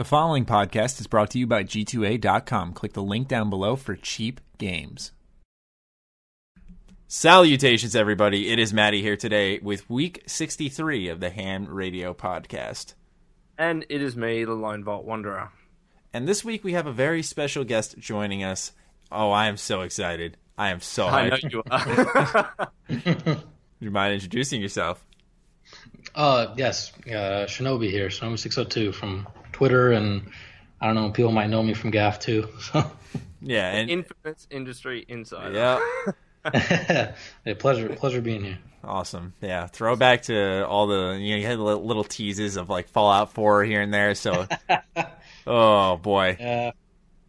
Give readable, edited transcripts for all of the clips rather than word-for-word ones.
The following podcast is brought to you by G2A.com. Click the link down below for cheap games. Salutations, everybody. It is Matty here today with week 63 of the Ham Radio podcast. And it is me, the Lone Vault Wanderer. And this week we have a very special guest joining us. Oh, I am so excited. I am so hyped. I know you are. Do you mind introducing yourself? Yes, Shinobi here, Shinobi602 from Twitter, and I don't know, people might know me from Gaff too. So. Yeah, and infamous industry insider. Yeah, hey, pleasure being here. Awesome, yeah. Throwback to all the you had little teases of like Fallout 4 here and there. So, oh boy, yeah.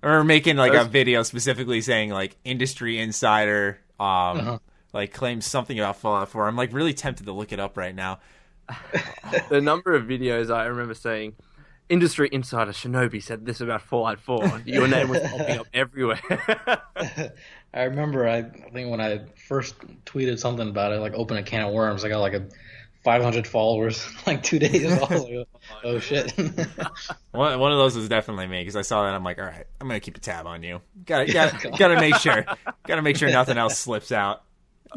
Or making like a video specifically saying like industry insider, like claims something about Fallout 4. I'm like really tempted to look it up right now. The number of videos I remember saying, industry insider Shinobi said this about Fallout 4. Your name was popping up everywhere. I remember, I think when I first tweeted something about it, like open a can of worms, I got like 500 followers in like 2 days. Oh, shit. One of those was definitely me, because I saw that. I'm like, all right, I'm going to keep a tab on you. Gotta make sure. Gotta make sure nothing else slips out.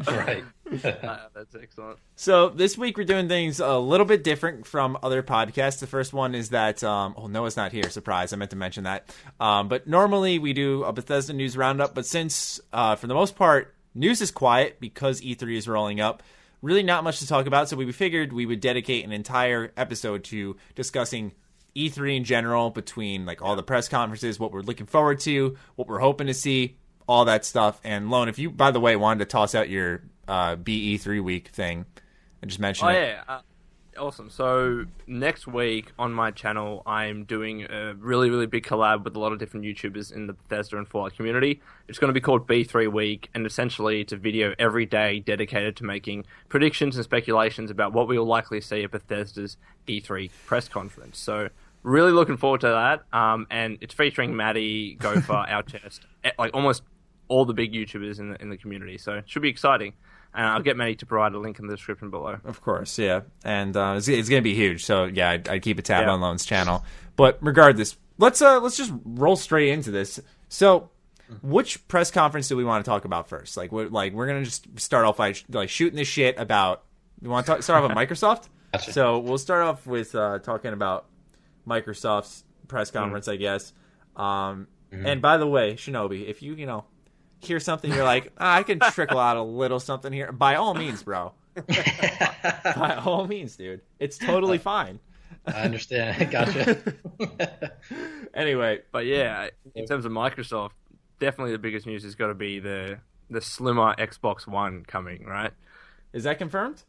Right. That's excellent. So this week we're doing things a little bit different from other podcasts. The first one is that Noah's not here. Surprise! I meant to mention that. But normally we do a Bethesda news roundup. But since for the most part news is quiet because E3 is rolling up, really not much to talk about. So we figured we would dedicate an entire episode to discussing E3 in general, between like all the press conferences, what we're looking forward to, what we're hoping to see, all that stuff. And Lone, if you, by the way, wanted to toss out your BE3 week thing, I just mentioned it. Awesome. So next week on my channel, I'm doing a really, really big collab with a lot of different YouTubers in the Bethesda and Fallout community. It's going to be called B3 Week, and essentially it's a video every day dedicated to making predictions and speculations about what we will likely see at Bethesda's E3 press conference. So really looking forward to that. And it's featuring Matty, Gopher, Our Chest, like almost all the big YouTubers in the community. So it should be exciting. And I'll get Matty to provide a link in the description below. Of course, yeah. And it's going to be huge. So, yeah, I'd keep a tab on Lone's channel. But regardless, let's just roll straight into this. So which press conference do we want to talk about first? Like, we're going to just start off by like shooting this shit about – we want to start off with Microsoft? Gotcha. So we'll start off with talking about Microsoft's press conference, I guess. And by the way, Shinobi, if you, hear something you're like, I can trickle out a little something here, by all means, bro. By all means, dude, it's totally fine. I understand. Gotcha. Anyway, but yeah, in terms of Microsoft, definitely the biggest news has got to be the slimmer Xbox One coming, right? Is that confirmed?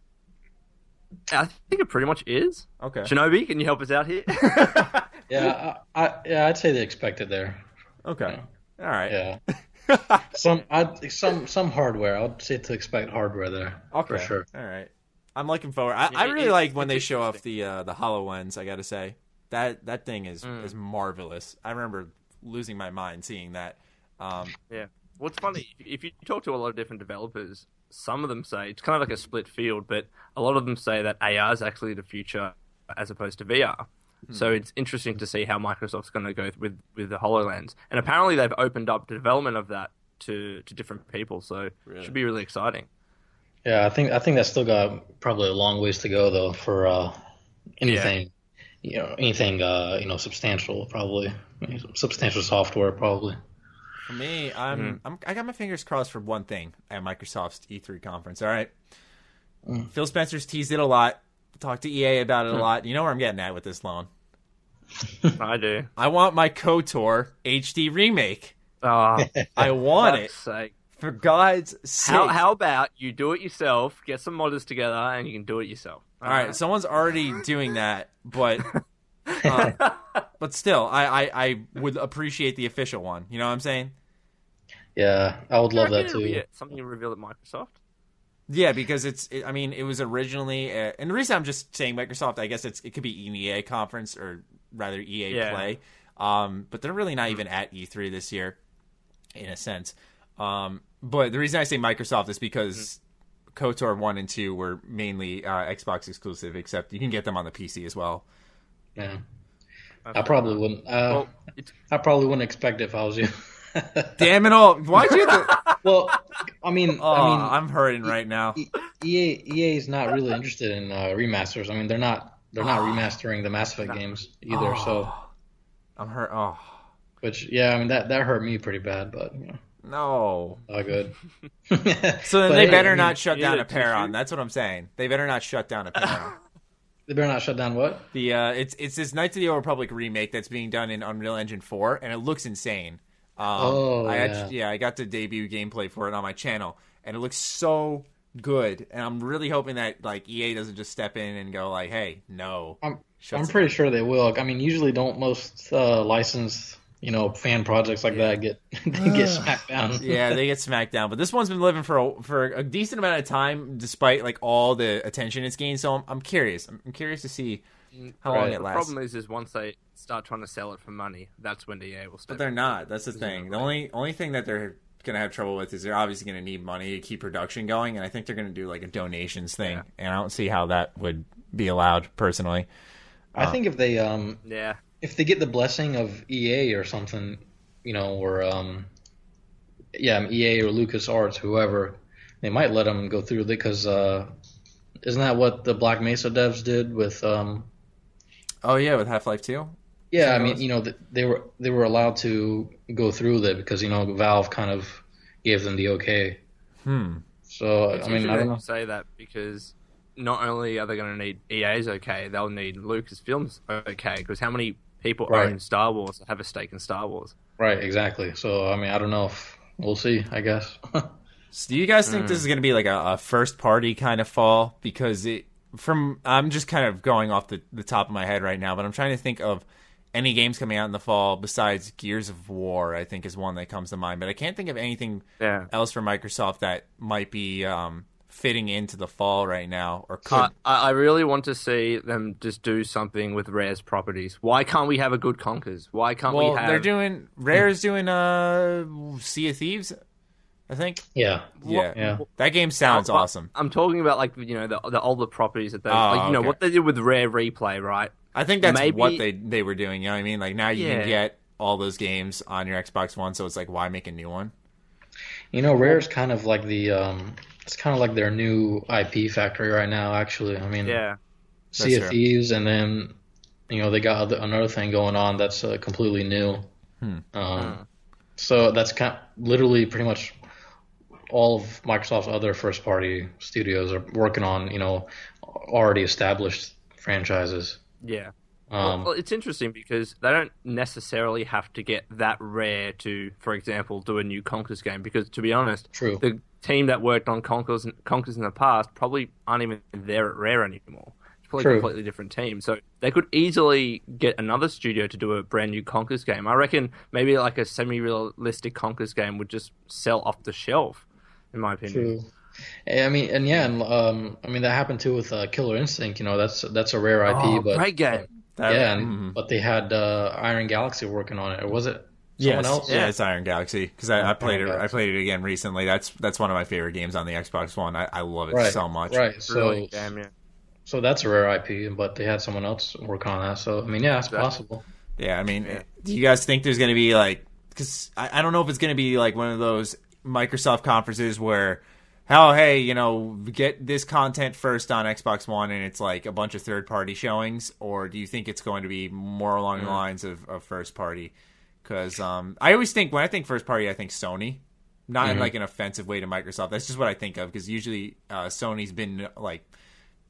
I think it pretty much is. Okay, Shinobi, can you help us out here? I'd say they expected there. Okay, all right. Yeah. some hardware. I'd say to expect hardware there. Okay. For sure. All right. I'm looking forward. I really like when they show off the HoloLens. I got to say that thing is marvelous. I remember losing my mind seeing that. Yeah. What's funny, if you talk to a lot of different developers, some of them say it's kind of like a split field, but a lot of them say that AR is actually the future as opposed to VR. So it's interesting to see how Microsoft's going to go with the HoloLens. And apparently they've opened up the development of that to different people, so it should be really exciting. Yeah, I think that's still got probably a long ways to go, though, for anything, anything substantial, probably. Substantial software, probably. For me, I got my fingers crossed for one thing at Microsoft's E3 conference, all right? Phil Spencer's teased it a lot. Talked to EA about it a lot. You know where I'm getting at with this, Lone. I do. I want my KOTOR HD remake. I want it. Sake. For God's sake. How about you do it yourself, get some modders together, and you can do it yourself. All right. Someone's already doing that, but but still, I would appreciate the official one. You know what I'm saying? Yeah, I would love that too. Something you revealed at Microsoft? Yeah, because it was originally, and the reason I'm just saying Microsoft, I guess it could be EA conference, or rather EA Play, but they're really not even at E3 this year, in a sense. But the reason I say Microsoft is because KOTOR 1 and 2 were mainly Xbox exclusive, except you can get them on the PC as well. Yeah. I probably wouldn't. I probably wouldn't expect it if I was you. Damn it all! Why'd you? Well, I mean, I'm hurting right now. EA is not really interested in remasters. I mean, they're not remastering the Mass Effect games either. So I'm hurt. Oh, which that hurt me pretty bad, but you know. No. Oh, good. So then they better not shut down Apeiron. That's what I'm saying. They better not shut down Apeiron. They better not shut down what? The it's this Knights of the Old Republic remake that's being done in Unreal Engine 4, and it looks insane. I got the debut gameplay for it on my channel, and it looks so good. And I'm really hoping that like EA doesn't just step in and go like, "Hey, no." I'm pretty sure they will. I mean, usually don't most licensed. Fan projects like that get smacked down. Yeah, they get smacked down. But this one's been living for a decent amount of time, despite like all the attention it's gained. So I'm curious. I'm curious to see how long it lasts. The problem is once they start trying to sell it for money, that's when EA will start. But they're not. That's the thing. The only thing that they're gonna have trouble with is they're obviously gonna need money to keep production going, and I think they're gonna do like a donations thing. Yeah. And I don't see how that would be allowed personally. I think if they if they get the blessing of EA or something, or EA or LucasArts, whoever, they might let them go through because isn't that what the Black Mesa devs did with? With Half-Life 2. Yeah, I mean, they were allowed to go through with it because Valve kind of gave them the okay. So I don't say that because. Not only are they going to need EA's okay, they'll need Lucasfilm's okay, because how many people own Star Wars that have a stake in Star Wars? Right, exactly. So, I don't know if we'll see, I guess. So do you guys think this is going to be like a first-party kind of fall? Because I'm just kind of going off the top of my head right now, but I'm trying to think of any games coming out in the fall besides Gears of War, I think is one that comes to mind. But I can't think of anything else for Microsoft that might be... fitting into the fall right now, or could. I really want to see them just do something with Rare's properties. Why can't we have a good Conkers? Why can't we have? They're doing Rare's doing Sea of Thieves, I think. Yeah. That game sounds awesome. I'm talking about like the older properties that they what they did with Rare Replay, right? I think that's what they were doing. You know what I mean? Like now you can get all those games on your Xbox One, so it's like why make a new one? Rare's kind of like the. It's kind of like their new IP factory right now, actually. I mean, Sea of Thieves, and then, they got another thing going on that's completely new. So that's kind of literally pretty much all of Microsoft's other first-party studios are working on, already established franchises. Yeah. Well, it's interesting because they don't necessarily have to get that Rare to, for example, do a new Conkers game because, to be honest, the team that worked on Conkers in the past probably aren't even there at Rare anymore. It's probably a completely different team. So they could easily get another studio to do a brand new Conkers game. I reckon maybe like a semi-realistic Conkers game would just sell off the shelf, in my opinion. True. That happened too with Killer Instinct. That's a Rare IP. But great game. But they had Iron Galaxy working on it. Or was it someone else? Yeah, it's Iron Galaxy because I played it. I played it again recently. That's one of my favorite games on the Xbox One. I love it so much. Right. So, so that's a Rare IP, but they had someone else work on that. So it's possible. Yeah, do you guys think there's going to be like? Because I don't know if it's going to be like one of those Microsoft conferences where. Get this content first on Xbox One and it's like a bunch of third-party showings, or do you think it's going to be more along the lines of first-party? Because I always think, when I think first-party, I think Sony. Not in like an offensive way to Microsoft. That's just what I think of, because usually Sony's been like...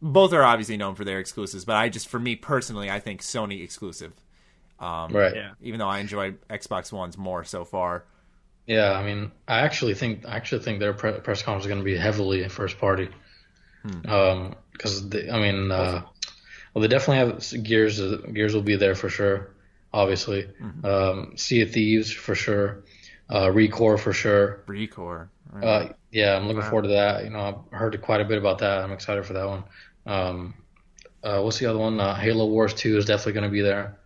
Both are obviously known for their exclusives, but for me personally, I think Sony exclusive. Even though I enjoy Xbox Ones more so far. Yeah, I actually think their press conference is going to be heavily first party, because they definitely have Gears. Gears will be there for sure, obviously. Sea of Thieves for sure, Recore for sure. Recore. Right. I'm looking forward to that. I've heard quite a bit about that. I'm excited for that one. What's the other one? Halo Wars 2 is definitely going to be there.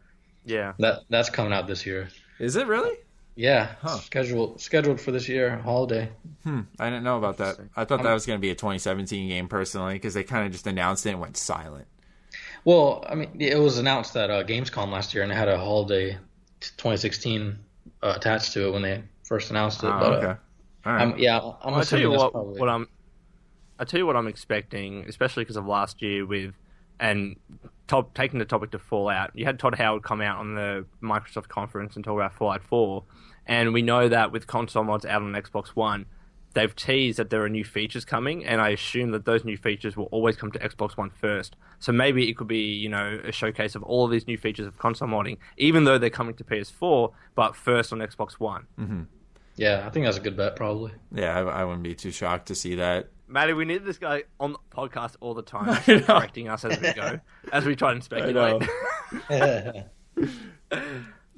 Yeah, that's coming out this year. Is it really? Yeah, scheduled for this year, holiday. I didn't know about that. I thought that was going to be a 2017 game personally, because they kind of just announced it and went silent. Well, I mean, it was announced at Gamescom last year, and it had a holiday 2016 attached to it when they first announced it. All right. I'll tell you I'll tell you what I'm expecting, especially because of last year with taking the topic to Fallout. You had Todd Howard come out on the Microsoft conference and talk about Fallout 4, and we know that with console mods out on Xbox One, they've teased that there are new features coming, and I assume that those new features will always come to Xbox One first. So maybe it could be, you know, a showcase of all of these new features of console modding, even though they're coming to PS4, but first on Xbox One. Mm-hmm. Yeah, I think that's a good bet, probably. Yeah, I wouldn't be too shocked to see that. Matty, we need this guy on the podcast all the time, correcting us as we go, as we try and speculate.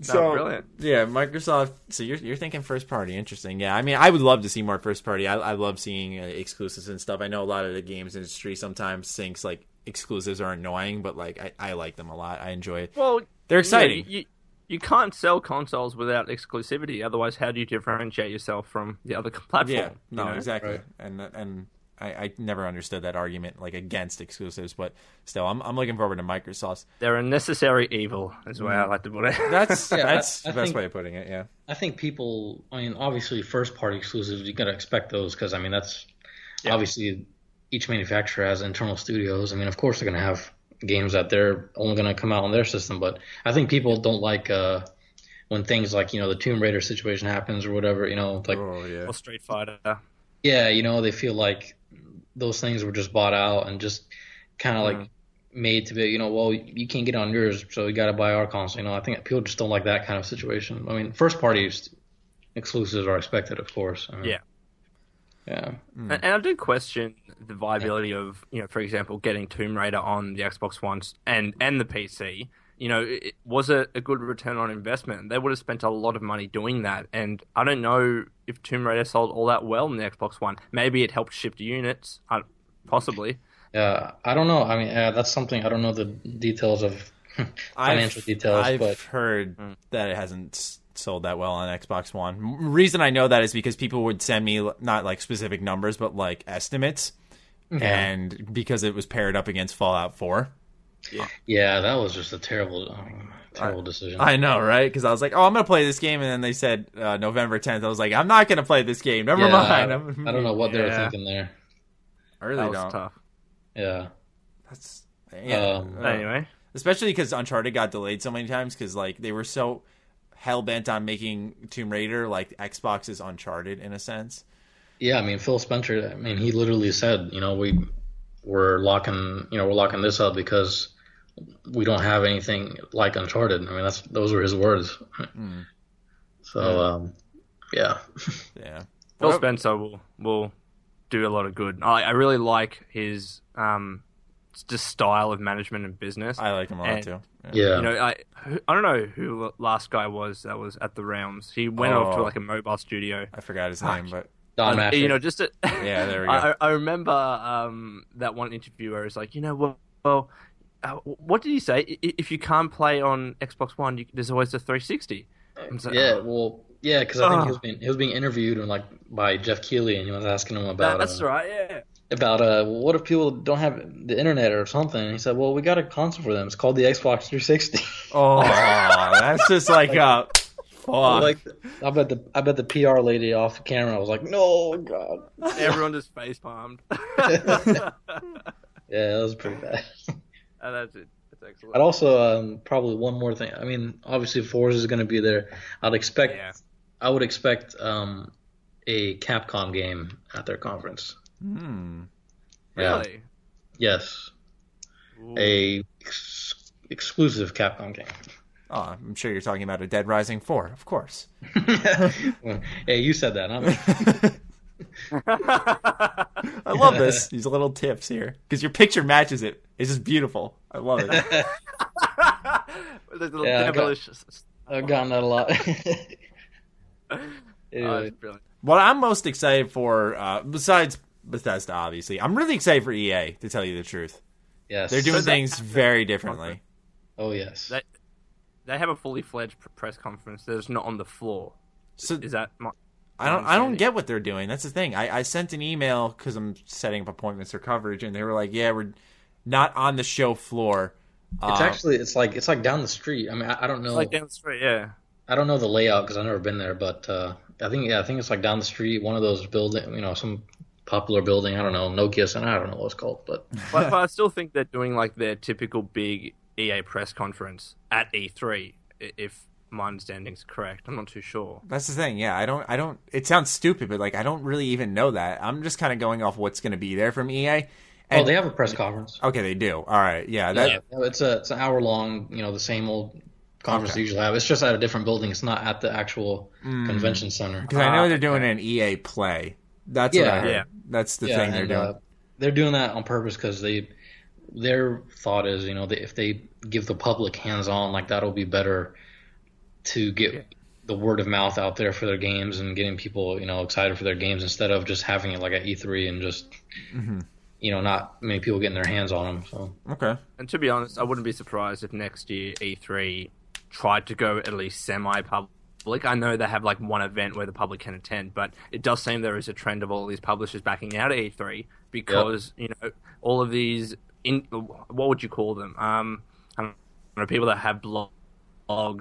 So, brilliant. Yeah, Microsoft. So you're thinking first party, interesting. Yeah, I mean, I would love to see more first party. I love seeing exclusives and stuff. I know a lot of the games industry sometimes thinks like exclusives are annoying, but like I like them a lot. I enjoy it. Well, they're exciting. Yeah, you can't sell consoles without exclusivity. Otherwise, how do you differentiate yourself from the other platform? Yeah, no, exactly. Right. And I never understood that argument like against exclusives, but still, I'm looking forward to Microsoft's. They're a necessary evil, is the way I like to put it. That's the best way of putting it. Yeah, I think people. I mean, obviously, first party exclusives, you gotta expect those because I mean, that's obviously each manufacturer has internal studios. I mean, of course, they're gonna have games that they're only gonna come out on their system. But I think people don't like when things like the Tomb Raider situation happens or whatever. Or Street Fighter. Yeah, they feel like those things were just bought out and just kind of like made to be, well, you can't get on yours, so you got to buy our console. I think people just don't like that kind of situation. I mean, first party exclusives are expected, of course. I mean, yeah. Mm. And I do question the viability of, for example, getting Tomb Raider on the Xbox One and the PC. Was it a good return on investment? They would have spent a lot of money doing that, and I don't know if Tomb Raider sold all that well in the Xbox One. Maybe it helped shift units, possibly. Yeah, I don't know. I mean, that's something I don't know the details of, financial details. I've heard that it hasn't sold that well on Xbox One. Reason I know that is because people would send me not like specific numbers, but like estimates, and because it was paired up against Fallout 4. Yeah, that was just a terrible decision. I know, right? Because I was like, oh, I'm going to play this game. And then they said November 10th. I was like, I'm not going to play this game. Never mind. I don't know what they were thinking there. That was tough. Yeah. Anyway. Especially because Uncharted got delayed so many times because like they were so hell-bent on making Tomb Raider like Xbox's Uncharted in a sense. Yeah, I mean, Phil Spencer, he literally said, we're locking this up because we don't have anything like Uncharted. I mean, those were his words. Mm. So, Phil Spencer will do a lot of good. I really like his just style of management and business. I like him a lot too. Yeah. I don't know who the last guy was that was at the Realms. He went off to like a mobile studio. I forgot his name, but. Don Master. There we go. I remember that one interviewer is like, what did he say? If you can't play on Xbox One, there's always the 360. Like, because I think he was being interviewed and like by Jeff Keighley, and he was asking him about about what if people don't have the internet or something? And he said, well, we got a console for them. It's called the Xbox 360. Oh, that's just like a. I bet the PR lady off camera was like, "No, God!" Everyone just face palmed. That was pretty bad. Oh, that's it. That's excellent. I'd also probably one more thing. I mean, obviously, Forza is going to be there. I would expect a Capcom game at their conference. Hmm. Yeah. Really? Yes. Ooh. A exclusive Capcom game. Oh, I'm sure you're talking about a Dead Rising 4, of course. Hey, you said that, huh? I love this. These little tips here. Because your picture matches it. It's just beautiful. I love it. I've gotten that a lot. Anyway. What I'm most excited for, besides Bethesda, obviously, I'm really excited for EA, to tell you the truth. Yes. They're doing things very differently. Oh, yes. They have a fully fledged press conference that's not on the floor. So is that? I don't get what they're doing. That's the thing. I sent an email because I'm setting up appointments for coverage, and they were like, "Yeah, we're not on the show floor. It's actually it's like down the street. I mean, I don't know. It's like down the street, yeah. I don't know the layout because I've never been there, but I think it's like down the street, one of those building, some popular building. I don't know, Nokia Center. I don't know what it's called, but I still think they're doing like their typical big EA press conference at E3. If my understanding's correct, I'm not too sure. That's the thing, yeah. I don't. It sounds stupid, but I don't really even know that. I'm just kind of going off what's going to be there from EA. Oh, they have a press conference. Okay, they do. All right, yeah. It's an hour long. The same old conference they usually have. It's just at a different building. It's not at the actual convention center. Because I know they're doing an EA Play. That's what I heard. Yeah. That's the thing they're doing. They're doing that on purpose because their thought is, if they give the public hands on, that'll be better to get the word of mouth out there for their games and getting people, excited for their games instead of just having it at E3 and just. Mm-hmm. Not many people getting their hands on them. So. Okay. And to be honest, I wouldn't be surprised if next year E3 tried to go at least semi-public. I know they have one event where the public can attend, but it does seem there is a trend of all these publishers backing out of E3 because all of these what would you call them? I don't know, people that have blogs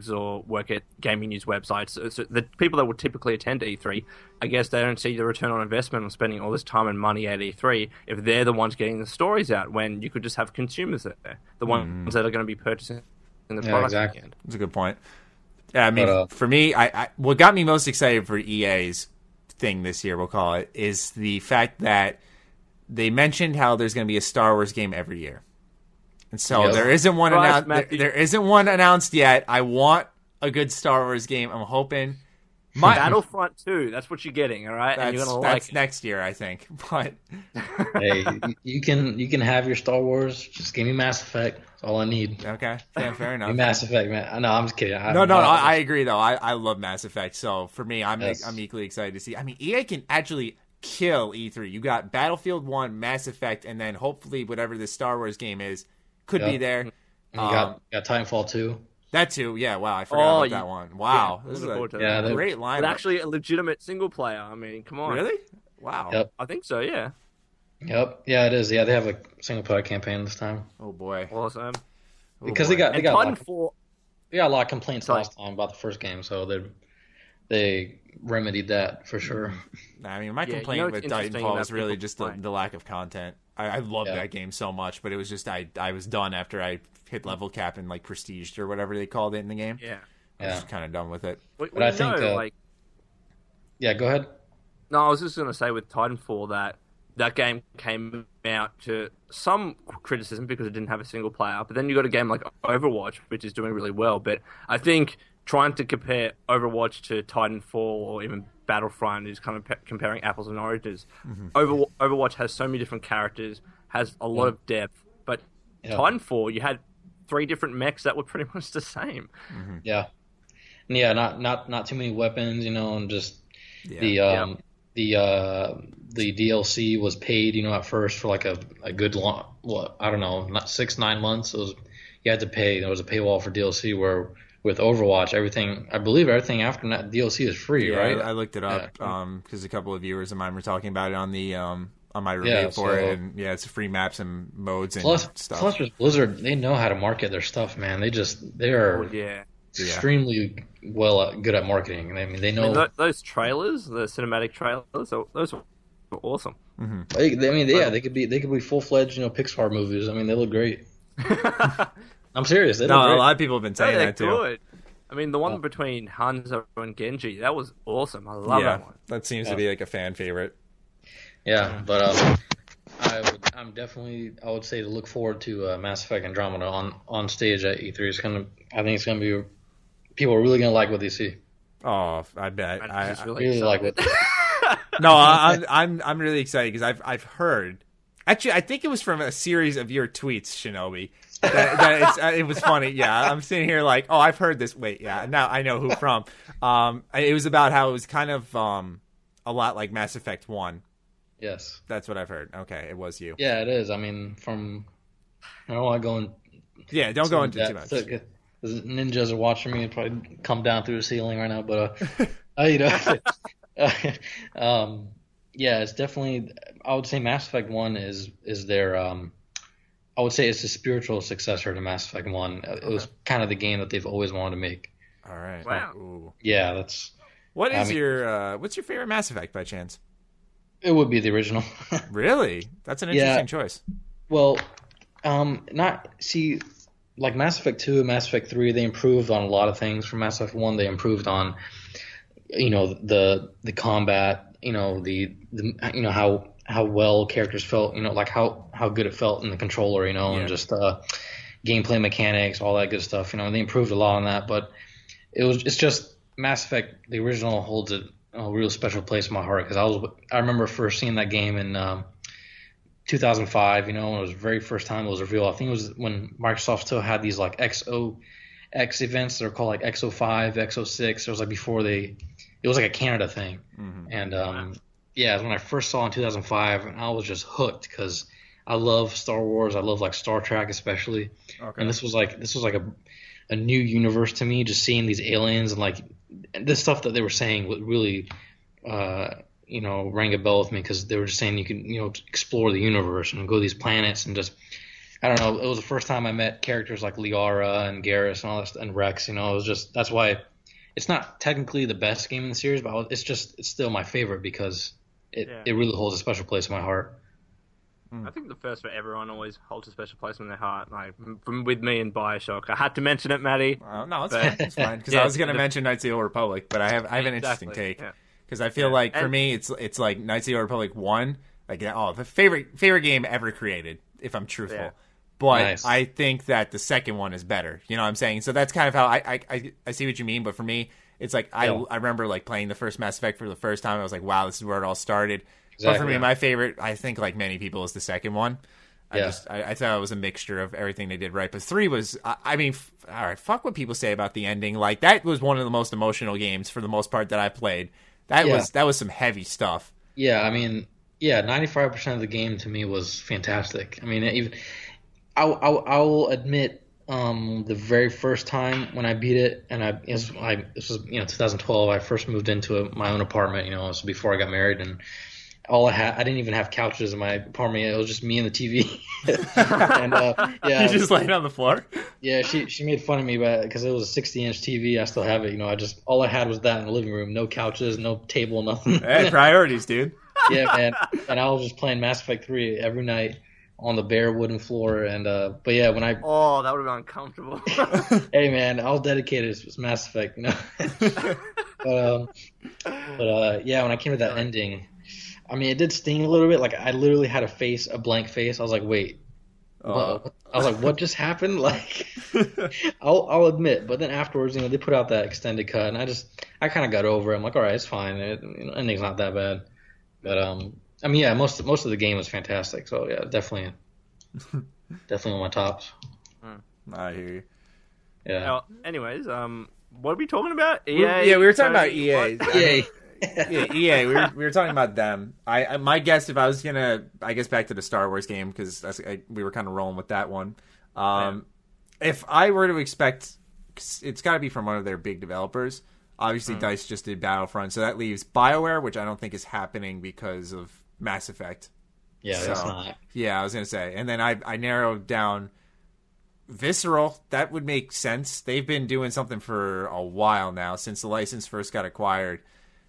or work at gaming news websites. So the people that would typically attend E3, I guess they don't see the return on investment on spending all this time and money at E3 if they're the ones getting the stories out when you could just have consumers there, the ones that are going to be purchasing the product. Exactly. That's a good point. Yeah, I mean, for me, I what got me most excited for EA's thing this year, we'll call it, is the fact that they mentioned how there's going to be a Star Wars game every year. And so there isn't one announced yet. I want a good Star Wars game. I'm hoping Battlefront 2. That's what you're getting, all right? And you're gonna like it next year, I think. But hey, you can have your Star Wars. Just give me Mass Effect. That's all I need. Okay, yeah, fair enough. Mass Effect, man. No, I'm just kidding. I agree though. I love Mass Effect. So for me, I'm equally excited to see. I mean, EA can actually kill E3. You got Battlefield 1, Mass Effect, and then hopefully whatever the Star Wars game is. Could be there. You got Titanfall 2. That too, yeah. Wow, I forgot about that one. Wow, yeah, this is a great lineup. But actually, a legitimate single player. I mean, come on. Really? Wow. Yep. I think so. Yeah. Yep. Yeah, it is. Yeah, they have a single player campaign this time. Oh boy. Awesome. Because they got a lot of complaints last time about the first game, so they remedied that for sure. I mean, my complaint with Titanfall was really just the lack of content. I loved that game so much, but it was just I was done after I hit level cap and prestiged or whatever they called it in the game. Yeah, I was just kind of done with it. But I think yeah, go ahead. No, I was just gonna say with Titanfall that game came out to some criticism because it didn't have a single player. But then you got a game like Overwatch, which is doing really well. But I think trying to compare Overwatch to Titanfall or even Battlefront is kind of comparing apples and oranges. Mm-hmm. Overwatch has so many different characters, has a lot of depth, but Titanfall, you had 3 different mechs that were pretty much the same. Mm-hmm. Yeah. Yeah, not too many weapons, and just the DLC was paid, at first for a good long, I don't know, not 6-9 months. It was, you had to pay. There was a paywall for DLC where with Overwatch, I believe everything after that DLC is free, right? I looked it up because a couple of viewers of mine were talking about it on the on my review for it, and it's free maps and modes and stuff. Plus, with Blizzard, they know how to market their stuff, man. They are extremely good at marketing. I mean, they know those trailers, the cinematic trailers, those were awesome. Mm-hmm. They could be full-fledged, Pixar movies. I mean, they look great. I'm serious. A lot of people have been saying that too. Good. I mean, the one between Hanzo and Genji, that was awesome. I love that one. That seems to be a fan favorite. Yeah, but I would say to look forward to Mass Effect Andromeda on stage at E3. People are really gonna like what they see. Oh, I bet. I really like it. No, I'm really excited because I've heard. Actually, I think it was from a series of your tweets, Shinobi. It was funny. Yeah, I'm sitting here like, oh, I've heard this. Wait, yeah, now I know who from. It was about how it was kind of a lot like Mass Effect 1. Yes, that's what I've heard. Okay, it was you. Yeah, it is. I mean, I don't want to go in. Yeah, don't go into too much. Ninjas are watching me and probably come down through the ceiling right now. But yeah, it's definitely. I would say Mass Effect 1 is their I would say it's the spiritual successor to Mass Effect 1. Okay. It was kind of the game that they've always wanted to make. All right. Wow. Ooh. Yeah, that's... What's your favorite Mass Effect, by chance? It would be the original. Really? That's an interesting choice. Well, like Mass Effect 2 and Mass Effect 3, they improved on a lot of things. From Mass Effect 1, they improved on, the combat, how well characters felt, like how good it felt in the controller, and just gameplay mechanics, all that good stuff, and they improved a lot on that. But it's just Mass Effect, the original, holds a real special place in my heart because I remember first seeing that game in 2005, when it was the very first time it was revealed. I think it was when Microsoft still had these like XOX events that are called like XO5, XO6. It was like before it was like a Canada thing. Mm-hmm. And yeah, when I first saw it in 2005, and I was just hooked because I love Star Wars. I love like Star Trek especially. Okay. And this was like a new universe to me, just seeing these aliens and like the stuff that they were saying would really rang a bell with me because they were just saying you can explore the universe and go to these planets and just it was the first time I met characters like Liara and Garrus and all that and Rex. It was just that's why it's not technically the best game in the series, but it's still my favorite because it really holds a special place in my heart. I think the first for everyone always holds a special place in their heart. Like with me and BioShock, I had to mention it, Matty. No, it's fine because I was going to mention Knights of the Old Republic, but I have an interesting take because I feel like for me it's like Knights of the Old Republic 1, like the favorite game ever created, if I'm truthful. Yeah. But nice. I think that the second one is better. You know what I'm saying? So that's kind of how I see what you mean. But for me, it's like I remember like playing the first Mass Effect for the first time. I was like, wow, this is where it all started. Exactly. But for me, my favorite, I think, like many people, is the second one. I thought it was a mixture of everything they did right. But 3 was, all right, fuck what people say about the ending. Like, that was one of the most emotional games, for the most part, that I played. That was some heavy stuff. Yeah, 95% of the game, to me, was fantastic. I mean, even I will admit, the very first time when I beat it, and this was 2012, I first moved into my own apartment, so before I got married, and... all I had, I didn't even have couches in my apartment. It was just me and the TV. And yeah, you just laid on the floor. Yeah, she made fun of me, but because it was a 60-inch TV, I still have it. I just all I had was that in the living room. No couches, no table, nothing. Hey, priorities, dude. Yeah, man. And I was just playing Mass Effect 3 every night on the bare wooden floor. And but yeah, when I that would have been uncomfortable. Hey, man, I was dedicated. It was Mass Effect, But yeah, when I came to that ending. I mean, it did sting a little bit. Like, I literally had a blank face. I was like, wait. I was like, what just happened? Like, I'll admit. But then afterwards, they put out that extended cut, and I kind of got over it. I'm like, all right, it's fine. Ending's not that bad. But, most of the game was fantastic. So, yeah, definitely on my tops. I hear you. Yeah. Now, anyways, what are we talking about? EA? We were talking about EA. Yeah, EA. We were talking about them. My guess, if I was gonna, I guess back to the Star Wars game because we were kind of rolling with that one. If I were to expect, it's got to be from one of their big developers. Obviously, DICE just did Battlefront, so that leaves BioWare, which I don't think is happening because of Mass Effect. Yeah, so, that's not. Yeah, I was gonna say, and then I narrowed down Visceral. That would make sense. They've been doing something for a while now since the license first got acquired.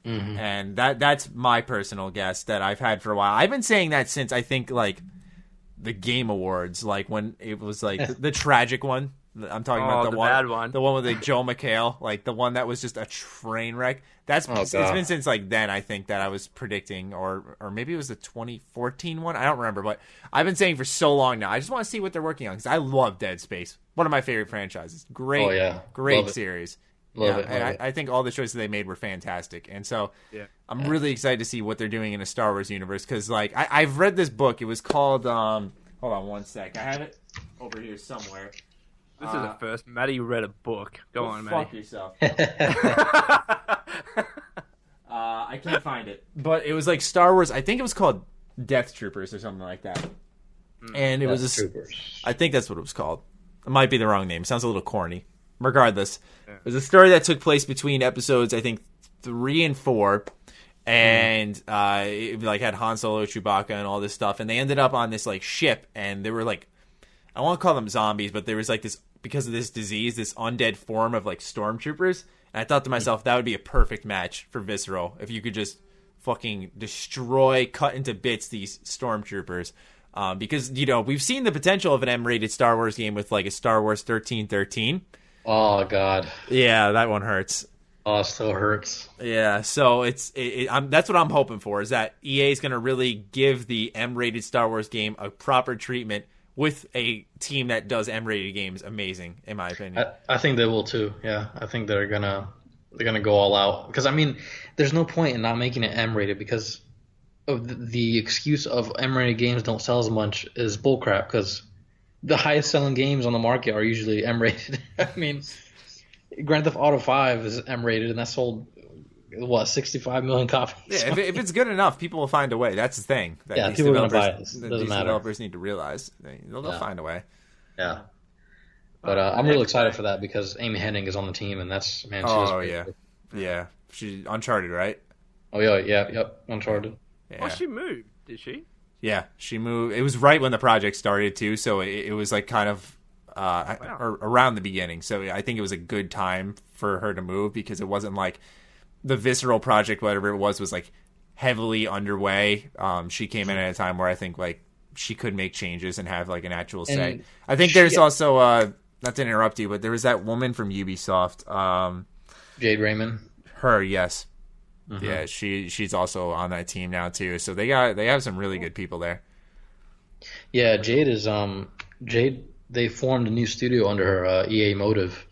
Mm-hmm. And that's my personal guess that I've had for a while. I've been saying that since I think like the Game Awards, like when it was like the tragic one. I'm talking about the bad one, the one with like, Joe McHale, like the one that was just a train wreck. It's been since like then I think that I was predicting, or maybe it was the 2014 one. I don't remember, but I've been saying for so long now. I just want to see what they're working on because I love Dead Space, one of my favorite franchises. Great, great series. Love it. I think all the choices they made were fantastic, and so I'm really excited to see what they're doing in a Star Wars universe. Because like I've read this book, it was called. Hold on one sec, I have it over here somewhere. This is the first. Matty read a book. Go on, Matty. Fuck yourself. I can't find it, but it was like Star Wars. I think it was called Death Troopers or something like that. And it was Troopers. I think that's what it was called. It might be the wrong name. It sounds a little corny. Regardless, it was a story that took place between episodes, I think, 3 and 4, and it like had Han Solo, Chewbacca, and all this stuff. And they ended up on this like ship, and they were like I won't call them zombies, but there was like this, because of this disease, this undead form of like stormtroopers. And I thought to myself, that would be a perfect match for Visceral if you could just fucking destroy, cut into bits these stormtroopers. Because, you know, we've seen the potential of an M-rated Star Wars game with like a Star Wars 1313. Oh, God. Yeah, that one hurts. Oh, it still hurts. Yeah, so that's what I'm hoping for, is that EA is going to really give the M-rated Star Wars game a proper treatment with a team that does M-rated games amazing, in my opinion. I think they will too, yeah. I think they're gonna go all out. Because, I mean, there's no point in not making it M-rated, because of the excuse of M-rated games don't sell as much is bullcrap, because the highest-selling games on the market are usually M-rated. I mean, Grand Theft Auto 5 is M-rated, and that sold, what, 65 million copies? Yeah, if it's good enough, people will find a way. That's the thing. That yeah, people are going to buy it. Developers need to realize they'll find a way. Yeah. But I'm really excited for that, because Amy Hennig is on the team, and that's, man, she was pretty good. Yeah. She's Uncharted, right? Oh, yeah. Yep, Uncharted. Yeah. Well, she moved, did she? Yeah, she moved. It was right when the project started, too, so it was like kind of... around the beginning, so I think it was a good time for her to move, because it wasn't like the Visceral project, whatever it was like heavily underway. She came in at a time where I think like she could make changes and have like an actual say. And I think there's also not to interrupt you, but there was that woman from Ubisoft, Jade Raymond. Her, yes, mm-hmm. Yeah. She's also on that team now too. So they have some really good people there. Yeah, Jade is Jade. They formed a new studio under her, EA Motive,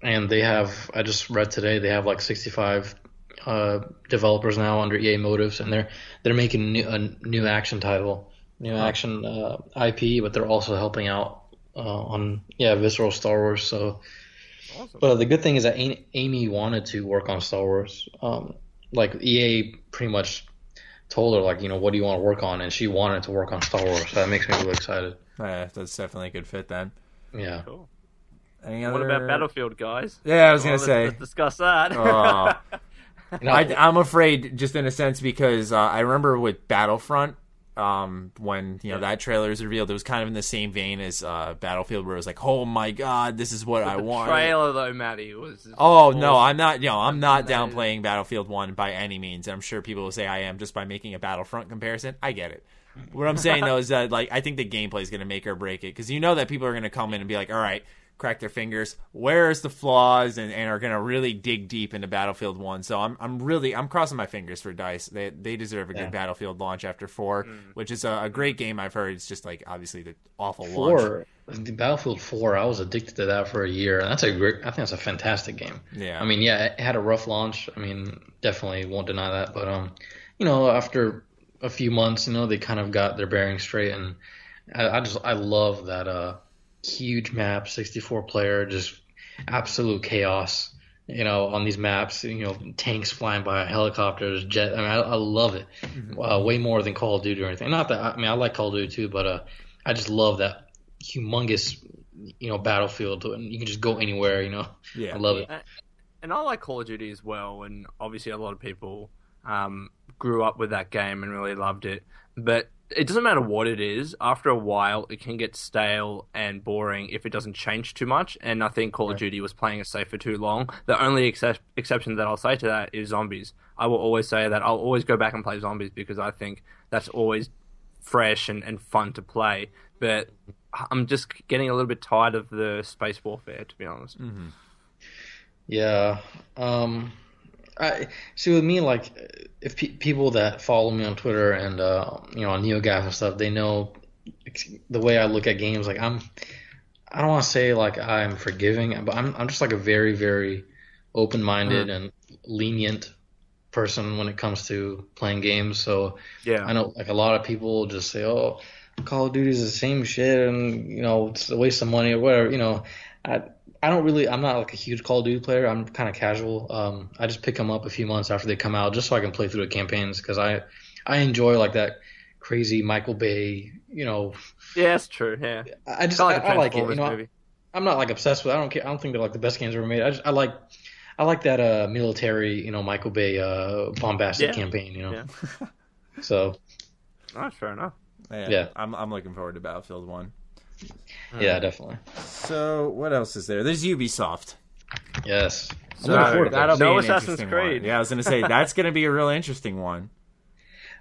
and they have, I just read today, they have like 65 developers now under EA Motives, and they're making a new action title, action IP, but they're also helping out on Visceral Star Wars. So, awesome. But the good thing is that Amy wanted to work on Star Wars. Like EA pretty much told her like, what do you want to work on, and she wanted to work on Star Wars. So that makes me really excited. That's definitely a good fit then. Yeah. Cool. What about Battlefield, guys? Yeah, I was going to say. Let's discuss that. I'm afraid, just in a sense, because I remember with Battlefront, when that trailer was revealed, it was kind of in the same vein as Battlefield, where it was like, oh my God, this is what I want. The trailer, though, Matty, was... Oh, no, I'm not downplaying Battlefield 1 by any means. I'm sure people will say I am just by making a Battlefront comparison. I get it. What I'm saying, though, is that I think the gameplay is going to make or break it, because that people are going to come in and be like, all right, crack their fingers, where's the flaws, and are going to really dig deep into Battlefield 1. So I'm crossing my fingers for DICE. They deserve a good Battlefield launch after 4, which is a great game I've heard. It's just like obviously the awful launch. Battlefield 4, I was addicted to that for a year, and I think that's a fantastic game. Yeah. I mean, it had a rough launch. I mean, definitely won't deny that, but after a few months, they kind of got their bearings straight, and I love that huge map, 64 player, just absolute chaos, on these maps, tanks flying by, helicopters, jet. I mean, I love it way more than Call of Duty or anything. Not that, I mean, I like Call of Duty too, but I just love that humongous, battlefield, and you can just go anywhere, Yeah. I love it. And I like Call of Duty as well, and obviously a lot of people grew up with that game and really loved it, but it doesn't matter what it is, after a while it can get stale and boring if it doesn't change too much, and I think Call of Duty was playing it safe for too long. The only exception that I'll say to that is zombies. I will always say that I'll always go back and play zombies, because I think that's always fresh and fun to play, but I'm just getting a little bit tired of the space warfare, to be honest. Mm-hmm. Yeah. See, with me, like, if people that follow me on Twitter and on NeoGAF and stuff, they know the way I look at games. Like, I don't want to say like I'm forgiving, but I'm just like a very, very open-minded and lenient person when it comes to playing games. So I know like a lot of people just say, "Oh, Call of Duty is the same shit," and it's a waste of money or whatever. I don't really – I'm not like a huge Call of Duty player. I'm kind of casual. I just pick them up a few months after they come out just so I can play through the campaigns, because I enjoy like that crazy Michael Bay, Yeah, that's true, yeah. I just – I like it, I'm not like obsessed with it. I don't care. I don't think they're like the best games ever made. I like that military, Michael Bay bombastic campaign, Yeah. So – that's fair enough. Yeah. I'm looking forward to Battlefield 1. Yeah, definitely. So what else is there? There's Ubisoft. Yes. So that'll be Assassin's Creed. One. Yeah, I was going to say, that's going to be a real interesting one.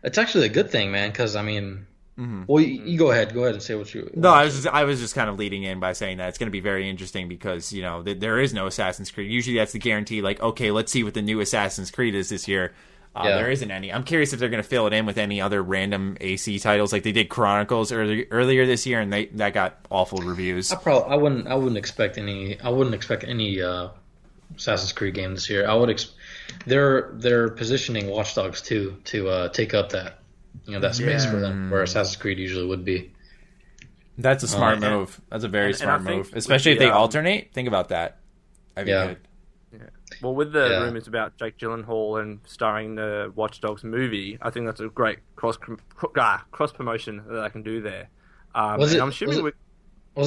It's actually a good thing, man, because, I mean... Mm-hmm. Well, you go ahead and say what you... No, I was just kind of leading in by saying that it's going to be very interesting because, you know, there is no Assassin's Creed. Usually that's the guarantee, like, okay, let's see what the new Assassin's Creed is this year. There isn't any. I'm curious if they're going to fill it in with any other random AC titles, like they did Chronicles earlier this year, and that got awful reviews. I wouldn't expect any Assassin's Creed game this year. I would. They're positioning Watch Dogs 2 to take up that. You know, that space for them where Assassin's Creed usually would be. That's a smart move. That's a very smart move. Especially if they alternate. Think about that. That'd be good. Yeah. Well, with the rumors about Jake Gyllenhaal and starring the Watch Dogs movie, I think that's a great cross promotion that I can do there. Was it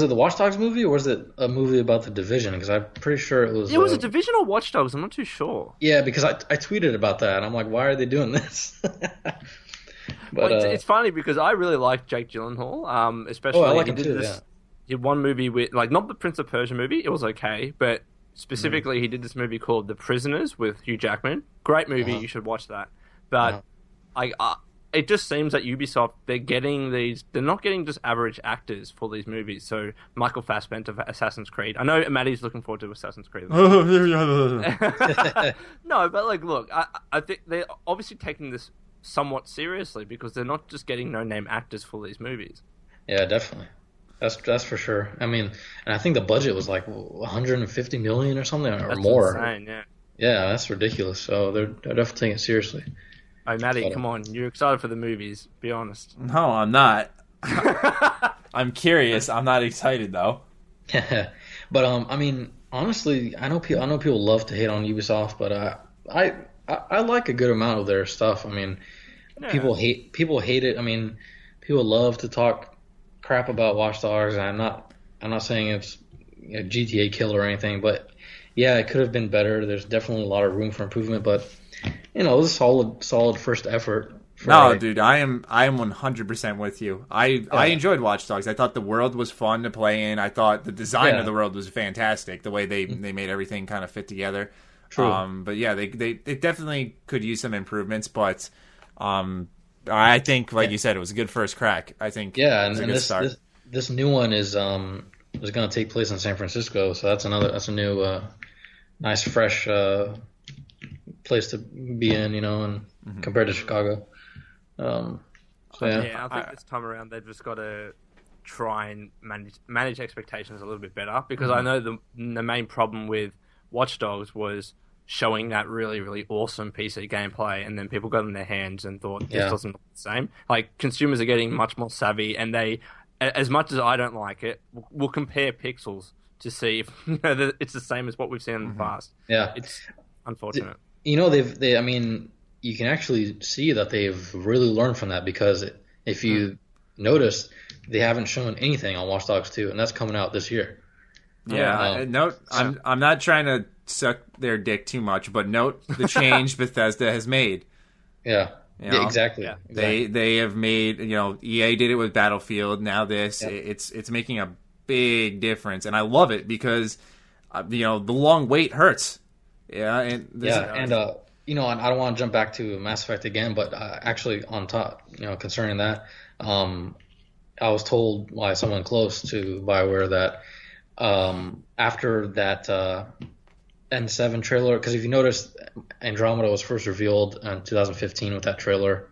the Watch Dogs movie, or was it a movie about The Division? Because I'm pretty sure it was... It was a Division or Watch Dogs. I'm not too sure. Yeah, because I tweeted about that, and I'm like, why are they doing this? But, it's funny because I really like Jake Gyllenhaal, especially I like he did him too, this. Yeah. He did one movie with, like, not the Prince of Persia movie, it was okay, but specifically he did this movie called The Prisoners with Hugh Jackman. Great movie, you should watch that. But it just seems that Ubisoft, they're not getting just average actors for these movies. So Michael Fassbender for Assassin's Creed. I know Matty's looking forward to Assassin's Creed. No, but like, look, I think they're obviously taking this somewhat seriously because they're not just getting no-name actors for these movies. Yeah, definitely. That's for sure. I mean, and I think the budget was like $150 million or something or that's more. Insane, yeah. Yeah, that's ridiculous. So they're definitely taking it seriously. Oh, Matty, come on. You're excited for the movies. Be honest. No, I'm not. I'm curious. I'm not excited though. But I mean, honestly, I know people love to hate on Ubisoft, but I like a good amount of their stuff. I mean, people hate it. I mean, people love to talk crap about Watch Dogs. And I'm not saying it's a GTA killer or anything, but yeah, it could have been better. There's definitely a lot of room for improvement, but you know, it was a solid first effort. Dude, I am 100% with you. I enjoyed Watch Dogs. I thought the world was fun to play in. I thought the design of the world was fantastic. The way they made everything kind of fit together. True. But yeah, they definitely could use some improvements, but I think, like you said, it was a good first crack. I think it was a good start. This new one is going to take place in San Francisco, so that's a new nice fresh place to be in, you know, and compared to Chicago. I think this time around they've just got to try and manage expectations a little bit better because I know the main problem with Watch Dogs was showing that really, really awesome PC gameplay, and then people got in their hands and thought this doesn't look the same. Like, consumers are getting much more savvy, and they, as much as I don't like it, will compare pixels to see if it's the same as what we've seen in the past. Yeah, it's unfortunate. You know, I mean, you can actually see that they've really learned from that because if you notice, they haven't shown anything on Watch Dogs 2, and that's coming out this year. Yeah, I'm not trying to suck their dick too much, but note the change Bethesda has made. Yeah, you know? Exactly. Yeah, exactly. They have made, you know, EA did it with Battlefield, now this. Yep. It's making a big difference, and I love it because, you know, the long wait hurts. Yeah, and you know, and I don't want to jump back to Mass Effect again, but actually on top, you know, concerning that, I was told by someone close to BioWare that after that N7 trailer, because if you notice, Andromeda was first revealed in 2015 with that trailer,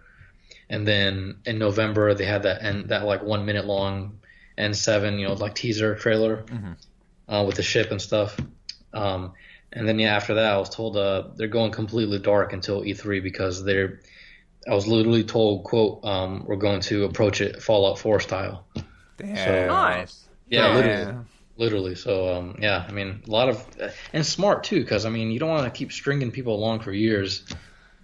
and then in November they had that like 1 minute long N7, you know, like teaser trailer with the ship and stuff, and then after that I was told they're going completely dark until E3 because I was literally told, quote, we're going to approach it Fallout 4 style. Damn. So, nice. Yeah, literally. Literally, so yeah, I mean, a lot of and smart too, because I mean, you don't want to keep stringing people along for years.